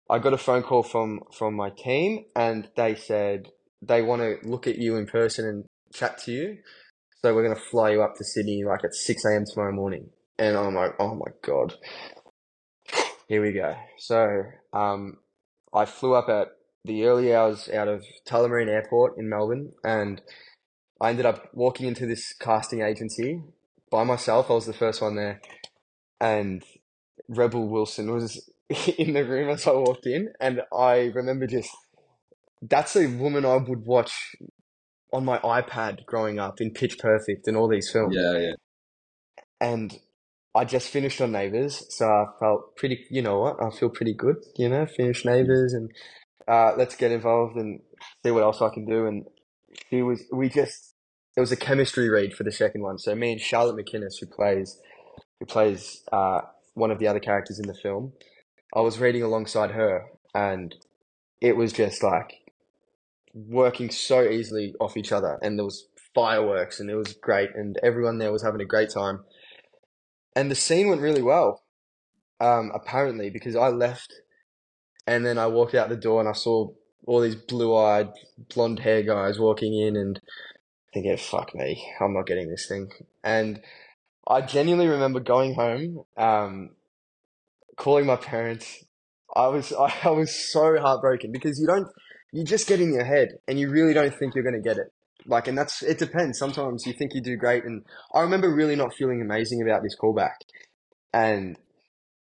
I got a phone call from my team, and they said they want to look at you in person and chat to you. So we're going to fly you up to Sydney like at 6 a.m. tomorrow morning. And I'm like, oh my God, here we go. So I flew up at the early hours out of Tullamarine Airport in Melbourne, and I ended up walking into this casting agency by myself. I was the first one there, and Rebel Wilson was in the room as I walked in. And I remember that's a woman I would watch on my iPad growing up in Pitch Perfect and all these films. Yeah, yeah. And I just finished on Neighbours, so I felt pretty, you know what, I feel pretty good, you know, finish Neighbours and let's get involved and see what else I can do. And it was a chemistry read for the second one. So me and Charlotte McInnes, who plays one of the other characters in the film, I was reading alongside her, and it was just like working so easily off each other, and there was fireworks and it was great, and everyone there was having a great time. And the scene went really well, apparently, because I left and then I walked out the door and I saw all these blue-eyed, blonde-haired guys walking in, and thinking, fuck me, I'm not getting this thing. And I genuinely remember going home, calling my parents. I was so heartbroken, because you just get in your head and you really don't think you're going to get it. Like, and it depends. Sometimes you think you do great. And I remember really not feeling amazing about this callback. And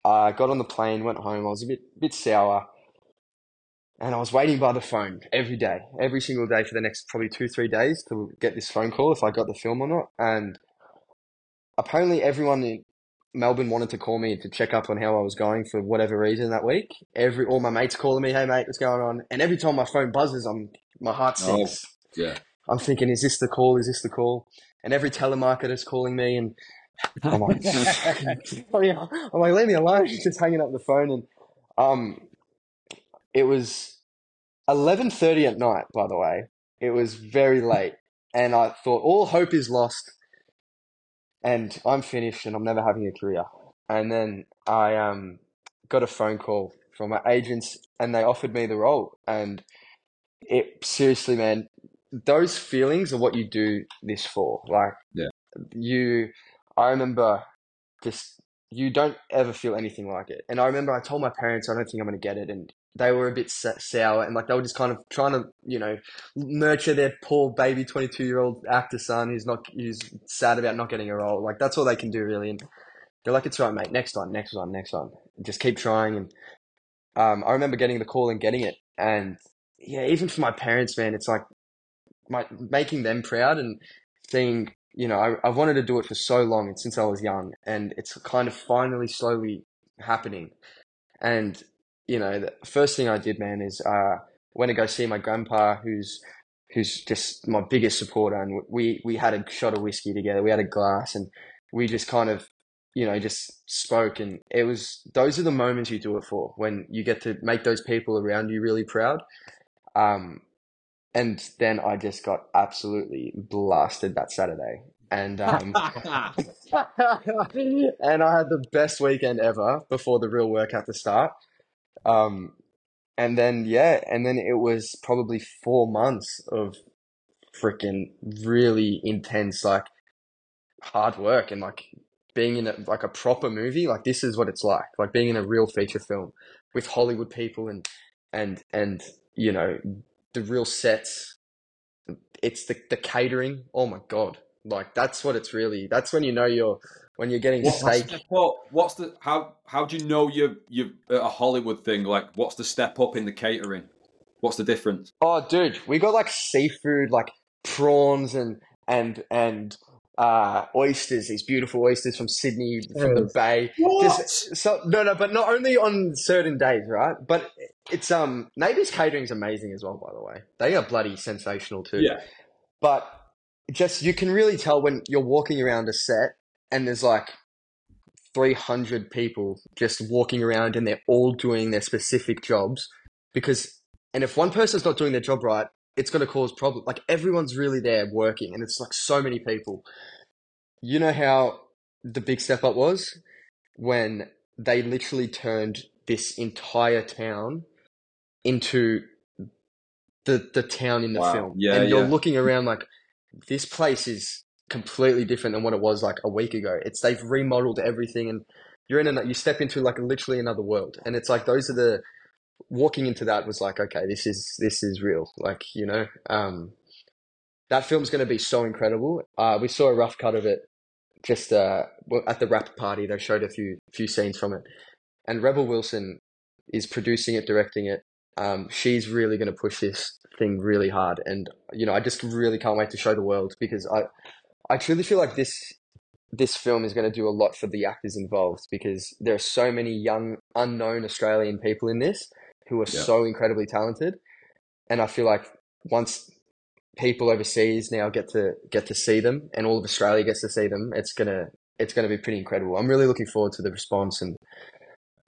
I got on the plane, went home. I was a bit sour. And I was waiting by the phone every day, every single day for the next probably 2-3 days to get this phone call if I got the film or not. And apparently everyone in Melbourne wanted to call me to check up on how I was going for whatever reason that week. All my mates calling me, hey mate, what's going on? And every time my phone buzzes, my heart sinks. Oh, yeah. I'm thinking, is this the call? Is this the call? And every telemarketer's calling me, and I'm like, leave me alone. She's just hanging up the phone. And it was 11:30 at night, by the way. It was very late. And I thought, all hope is lost. And I'm finished, and I'm never having a career. And then I got a phone call from my agents, and they offered me the role. And seriously, man, those feelings are what you do this for. Like, I remember just you don't ever feel anything like it. And I remember I told my parents, I don't think I'm going to get it. And they were a bit sour, and like they were just kind of trying to, you know, nurture their poor baby 22-year-old actor son who's sad about not getting a role. Like that's all they can do really. And they're like, it's right, mate. Next time. Just keep trying. And I remember getting the call and getting it. And yeah, even for my parents, man, it's like making them proud and seeing, you know, I've wanted to do it for so long and since I was young, and it's kind of finally slowly happening. And you know, the first thing I did, man, is went to go see my grandpa, who's just my biggest supporter. And we had a shot of whiskey together. We had a glass, and we just kind of, you know, just spoke. And it was, those are the moments you do it for, when you get to make those people around you really proud. And then I just got absolutely blasted that Saturday. And and I had the best weekend ever before the real work had to start. And then it was probably 4 months of freaking really intense, like hard work and like being in a proper movie. Like this is what it's like being in a real feature film with Hollywood people and you know, the real sets, it's the catering. Oh my God. Like that's what it's really, that's when you know when you're getting steak. Well, what's the how do you know you're a Hollywood thing? Like, what's the step up in the catering? What's the difference? Oh, dude, we got like seafood, like prawns and oysters. These beautiful oysters from Sydney, from the bay. What? Just, so no, but not only on certain days, right? But it's Neighbours catering's amazing as well. By the way, they are bloody sensational too. Yeah, but just you can really tell when you're walking around a set. And there's like 300 people just walking around and they're all doing their specific jobs and if one person's not doing their job right, it's going to cause problems. Like everyone's really there working, and it's like so many people. You know how the big step up was? When they literally turned this entire town into the town in the film. Yeah, and you're looking around like, this place is completely different than what it was like a week ago. It's they've remodeled everything, and you step into like literally another world. And it's like walking into that was like, okay, this is real. Like, you know, that film's going to be so incredible. We saw a rough cut of it just at the wrap party. They showed a few scenes from it, and Rebel Wilson is producing it, directing it. She's really going to push this thing really hard, and you know, I just really can't wait to show the world, because I truly feel like this film is going to do a lot for the actors involved, because there are so many young, unknown Australian people in this who are so incredibly talented. And I feel like once people overseas now get to see them, and all of Australia gets to see them, it's gonna be pretty incredible. I'm really looking forward to the response, and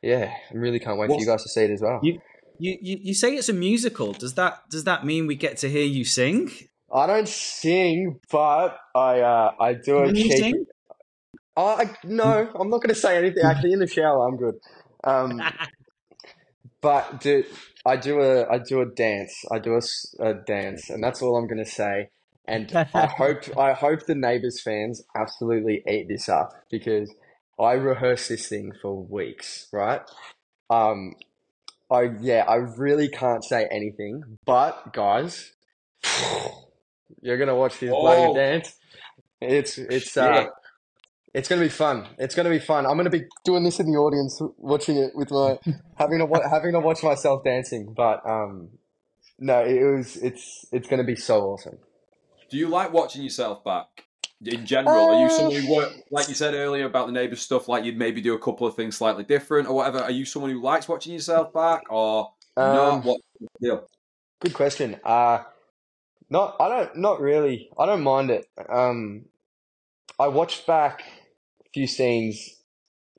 yeah, I really can't wait for you guys to see it as well. You say it's a musical. Does that mean we get to hear you sing? I don't sing, but I do. Can you sing? No, I'm not going to say anything. Actually, in the shower, I'm good. But dude, I do a dance. I do a dance, and that's all I'm going to say. And I hope the Neighbours fans absolutely eat this up, because I rehearsed this thing for weeks, right? I really can't say anything, but guys, you're gonna watch this bloody dance. It's gonna be fun. I'm gonna be doing this in the audience, watching it with my having to watch myself dancing. But no, it's gonna be so awesome. Do you like watching yourself back in general? Are you someone who like you said earlier about the Neighbours stuff, like you'd maybe do a couple of things slightly different or whatever? Are you someone who likes watching yourself back or not? Good question. Not really. I don't mind it. I watched back a few scenes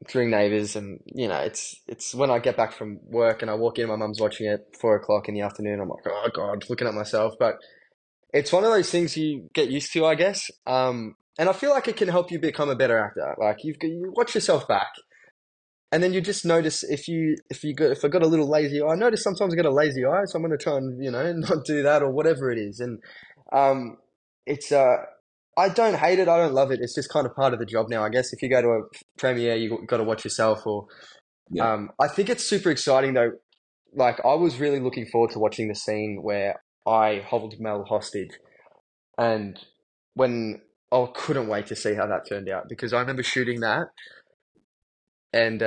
during Neighbours, and you know, it's when I get back from work and I walk in, my mum's watching it 4:00 in the afternoon. I'm like, oh God, looking at myself. But it's one of those things you get used to, I guess. And I feel like it can help you become a better actor. Like you watch yourself back, and then you just notice if I got a little lazy eye. I notice sometimes I got a lazy eye, so I'm going to try and, you know, not do that or whatever it is. And it's I don't hate it. I don't love it. It's just kind of part of the job now, I guess. If you go to a premiere, you got to watch yourself. Or yeah. I think it's super exciting though. Like, I was really looking forward to watching the scene where I held Mel hostage, and when I couldn't wait to see how that turned out, because I remember shooting that, and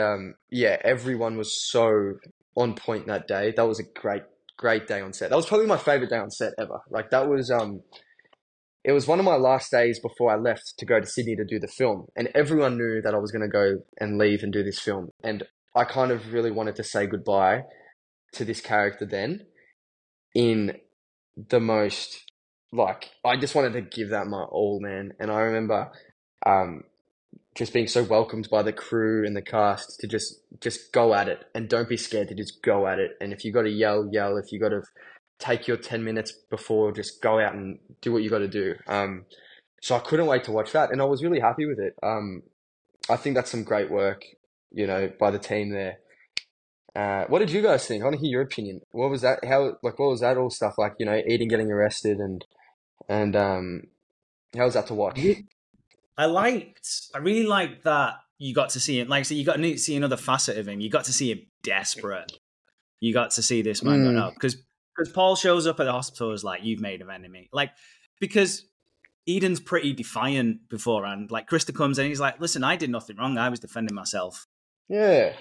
everyone was so on point that day. That was a great day on set. That was probably my favorite day on set ever. Like, that was it was one of my last days before I left to go to Sydney to do the film, and everyone knew that I was going to go and leave and do this film, and I kind of really wanted to say goodbye to this character then in the most, like, I just wanted to give that my all, man. And I remember just being so welcomed by the crew and the cast to just go at it, and don't be scared to just go at it. And if you got to yell, if you got to take your 10 minutes before, just go out and do what you got to do. So I couldn't wait to watch that, and I was really happy with it. I think that's some great work, you know, by the team there. What did you guys think? I want to hear your opinion. What was that? What was that all stuff like? You know, Eden getting arrested and how was that to watch? I really liked that you got to see him. Like, so you got to see another facet of him. You got to see him desperate. You got to see this man going up because Paul shows up at the hospital and is like, "You've made an enemy." Like, because Eden's pretty defiant beforehand. Like, Krista comes in and he's like, "Listen, I did nothing wrong. I was defending myself." Yeah.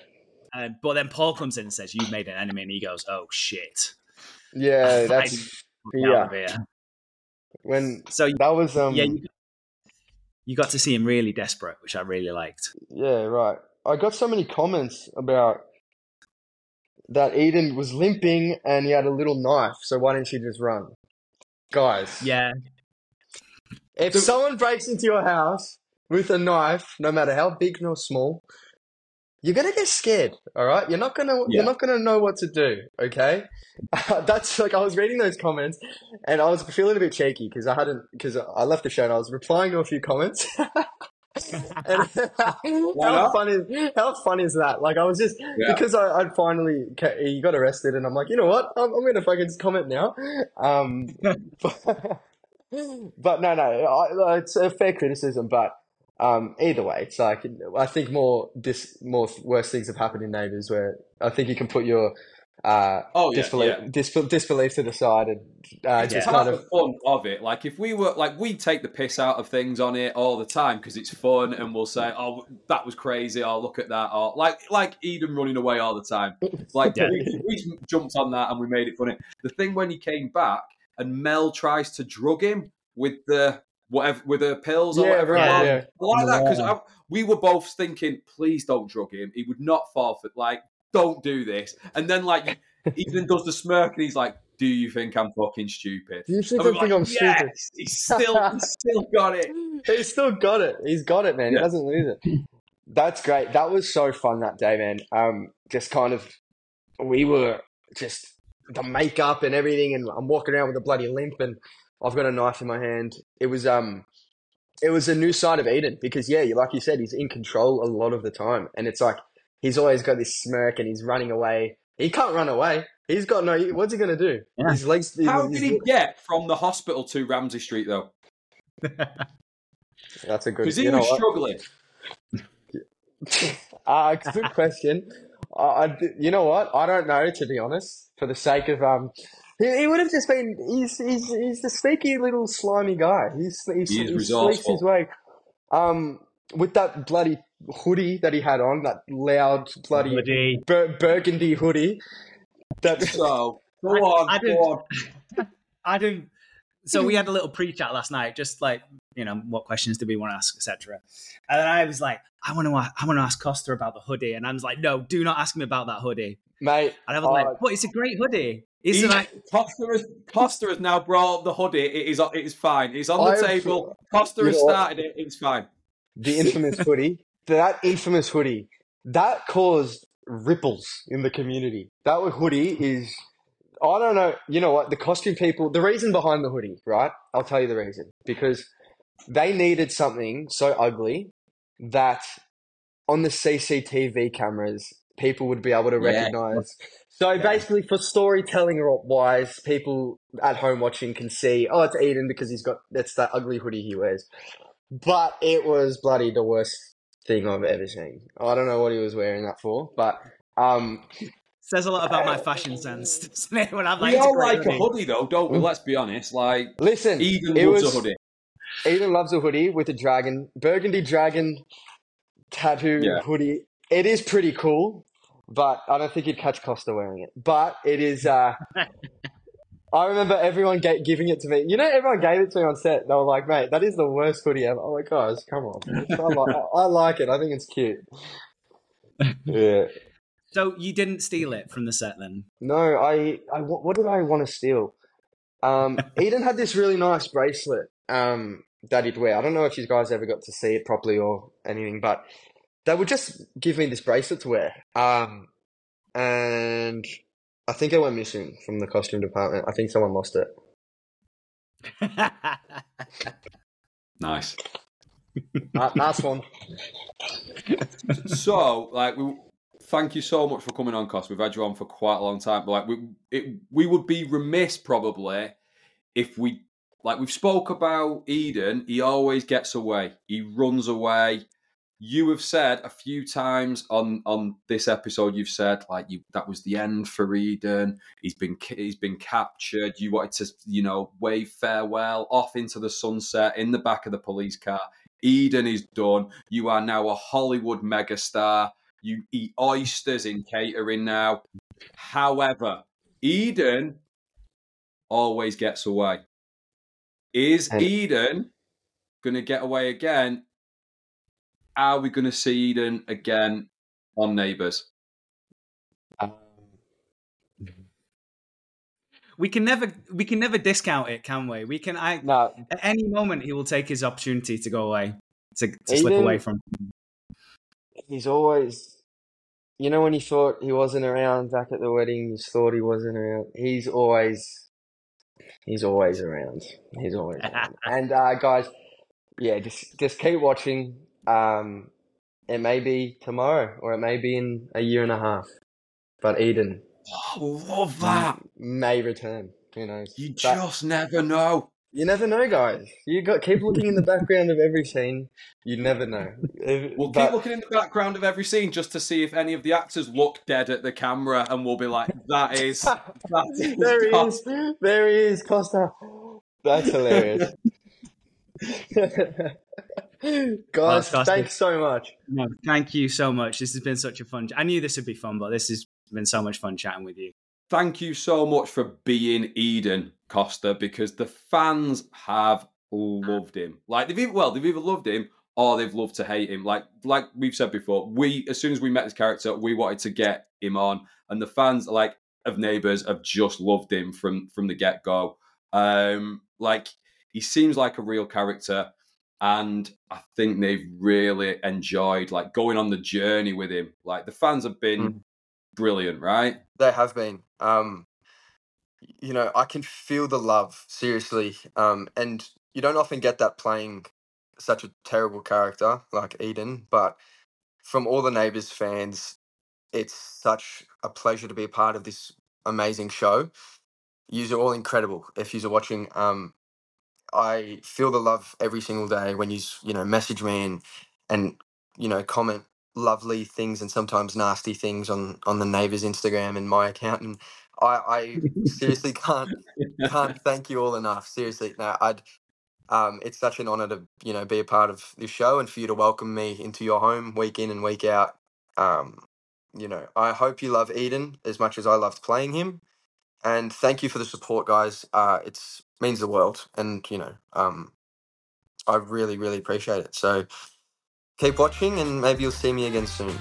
But then Paul comes in and says, "You've made an enemy," and he goes, "Oh shit!" Yeah, that's yeah. When so that was you got to see him really desperate, which I really liked. Yeah, right. I got so many comments about that Eden was limping and he had a little knife, so why didn't she just run, guys? Yeah. If someone breaks into your house with a knife, no matter how big nor small, you're gonna get scared, all right? You're not gonna know what to do, okay? That's like, I was reading those comments, and I was feeling a bit cheeky because I left the show and I was replying to a few comments. And how funny is that? Like, I was just because I'd finally he got arrested, and I'm like, you know what? I'm gonna fucking just comment now. But no, it's a fair criticism, but. Either way, it's like, I think more worse things have happened in Neighbours, where I think you can put your disbelief to the side and just kind of the fun of it. Like, if we were like, we take the piss out of things on it all the time because it's fun, and we'll say, "Oh, that was crazy," or "Look at that," or like Eden running away all the time. Like, we jumped on that and we made it funny. The thing when he came back and Mel tries to drug him with the. Whatever, with her pills or whatever. Right, yeah. I like that because we were both thinking, please don't drug him. He would not fall for it. Like, don't do this. And then, like, Ethan does the smirk and he's like, "Do you think I'm fucking stupid? Do you think I'm stupid?" He's still got it. He's still got it. He's got it, man. Yeah. He doesn't lose it. That's great. That was so fun that day, man. Just kind of, we were just the makeup and everything, and I'm walking around with a bloody limp and I've got a knife in my hand. It was a new side of Eden because, yeah, like you said, he's in control a lot of the time. And it's like, he's always got this smirk and he's running away. He can't run away. He's got no, what's he going to do? Yeah. His legs. How did he get from the hospital to Ramsey Street though? That's a good, because he was struggling. Good question. You know what? I don't know, to be honest, for the sake of, he would have just been. He's the sneaky little slimy guy. He sleeps his way. With that bloody hoodie that he had on, that loud bloody burgundy hoodie. That's so. Adam. So we had a little pre-chat last night, just like, you know, what questions do we want to ask, etc. And then I was like, I want to ask Costa about the hoodie, and I was like, no, do not ask me about that hoodie, mate. And I was like, what? It's a great hoodie. Costa has now brought up the hoodie. It is fine. It's on the table. Costa has started it. It's fine. The infamous hoodie. That infamous hoodie. That caused ripples in the community. That hoodie is, I don't know. You know what? The costume people, the reason behind the hoodie, right? I'll tell you the reason. Because they needed something so ugly that on the CCTV cameras, people would be able to recognize So basically, for storytelling wise, people at home watching can see, oh, it's Eden because he's got that's that ugly hoodie he wears. But it was bloody the worst thing I've ever seen. I don't know what he was wearing that for, but says a lot about my fashion sense. When I'm like, we all like a hoodie though, don't we? Let's be honest. Like, listen, Eden loves a hoodie. Eden loves a hoodie with a dragon, burgundy dragon tattoo hoodie. It is pretty cool, but I don't think you'd catch Costa wearing it. But it is. I remember everyone giving it to me. You know, everyone gave it to me on set. They were like, mate, that is the worst hoodie ever. I'm like, guys, come on. I like it. I think it's cute. Yeah. So you didn't steal it from the set then? No, I what did I want to steal? Eden had this really nice bracelet that he'd wear. I don't know if you guys ever got to see it properly or anything, but they would just give me this bracelet to wear. And I think it went missing from the costume department. I think someone lost it. Nice. Last one. So, like, thank you so much for coming on, Cos. We've had you on for quite a long time. But like, we would be remiss probably if we like we've spoke about Eden. He always gets away. He runs away. You have said a few times on this episode, you've said like that was the end for Eden. He's been captured. You wanted to wave farewell off into the sunset in the back of the police car. Eden is done. You are now a Hollywood megastar. You eat oysters in catering now. However, Eden always gets away. Is Eden going to get away again? Are we going to see Eden again on Neighbours? We can never discount it, can we? We can. At any moment, he will take his opportunity to go away, to slip away from him. He's always, when you thought he wasn't around back at the wedding, you thought he wasn't around. He's always around. He's always around. And guys, yeah, just keep watching. It may be tomorrow, or it may be in a year and a half. But Eden, love that may return. Who knows? You just never know. You never know, guys. You keep looking in the background of every scene. You never know. Keep looking in the background of every scene just to see if any of the actors look dead at the camera, and we'll be like, "That is there he is. There he is, Costa. That's hilarious." Guys, thanks so much. No, thank you so much. This has been such a fun. I knew this would be fun, but this has been so much fun chatting with you. Thank you so much for being Eden, Costa, because the fans have loved him. Like they've either loved him or they've loved to hate him. Like we've said before, as soon as we met this character, we wanted to get him on, and the fans like of Neighbours have just loved him from the get go. Like he seems like a real character. And I think they've really enjoyed like going on the journey with him. Like the fans have been brilliant, right? They have been. I can feel the love, seriously. And you don't often get that playing such a terrible character like Eden, but from all the Neighbours fans, it's such a pleasure to be a part of this amazing show. Yous are all incredible. If yous are watching, I feel the love every single day when you message me and comment lovely things and sometimes nasty things on the Neighbours Instagram and my account. And I seriously can't thank you all enough. Seriously. No, it's such an honor to, be a part of this show and for you to welcome me into your home week in and week out. I hope you love Eden as much as I loved playing him. And thank you for the support, guys. It means the world. And, I really, really appreciate it. So keep watching and maybe you'll see me again soon.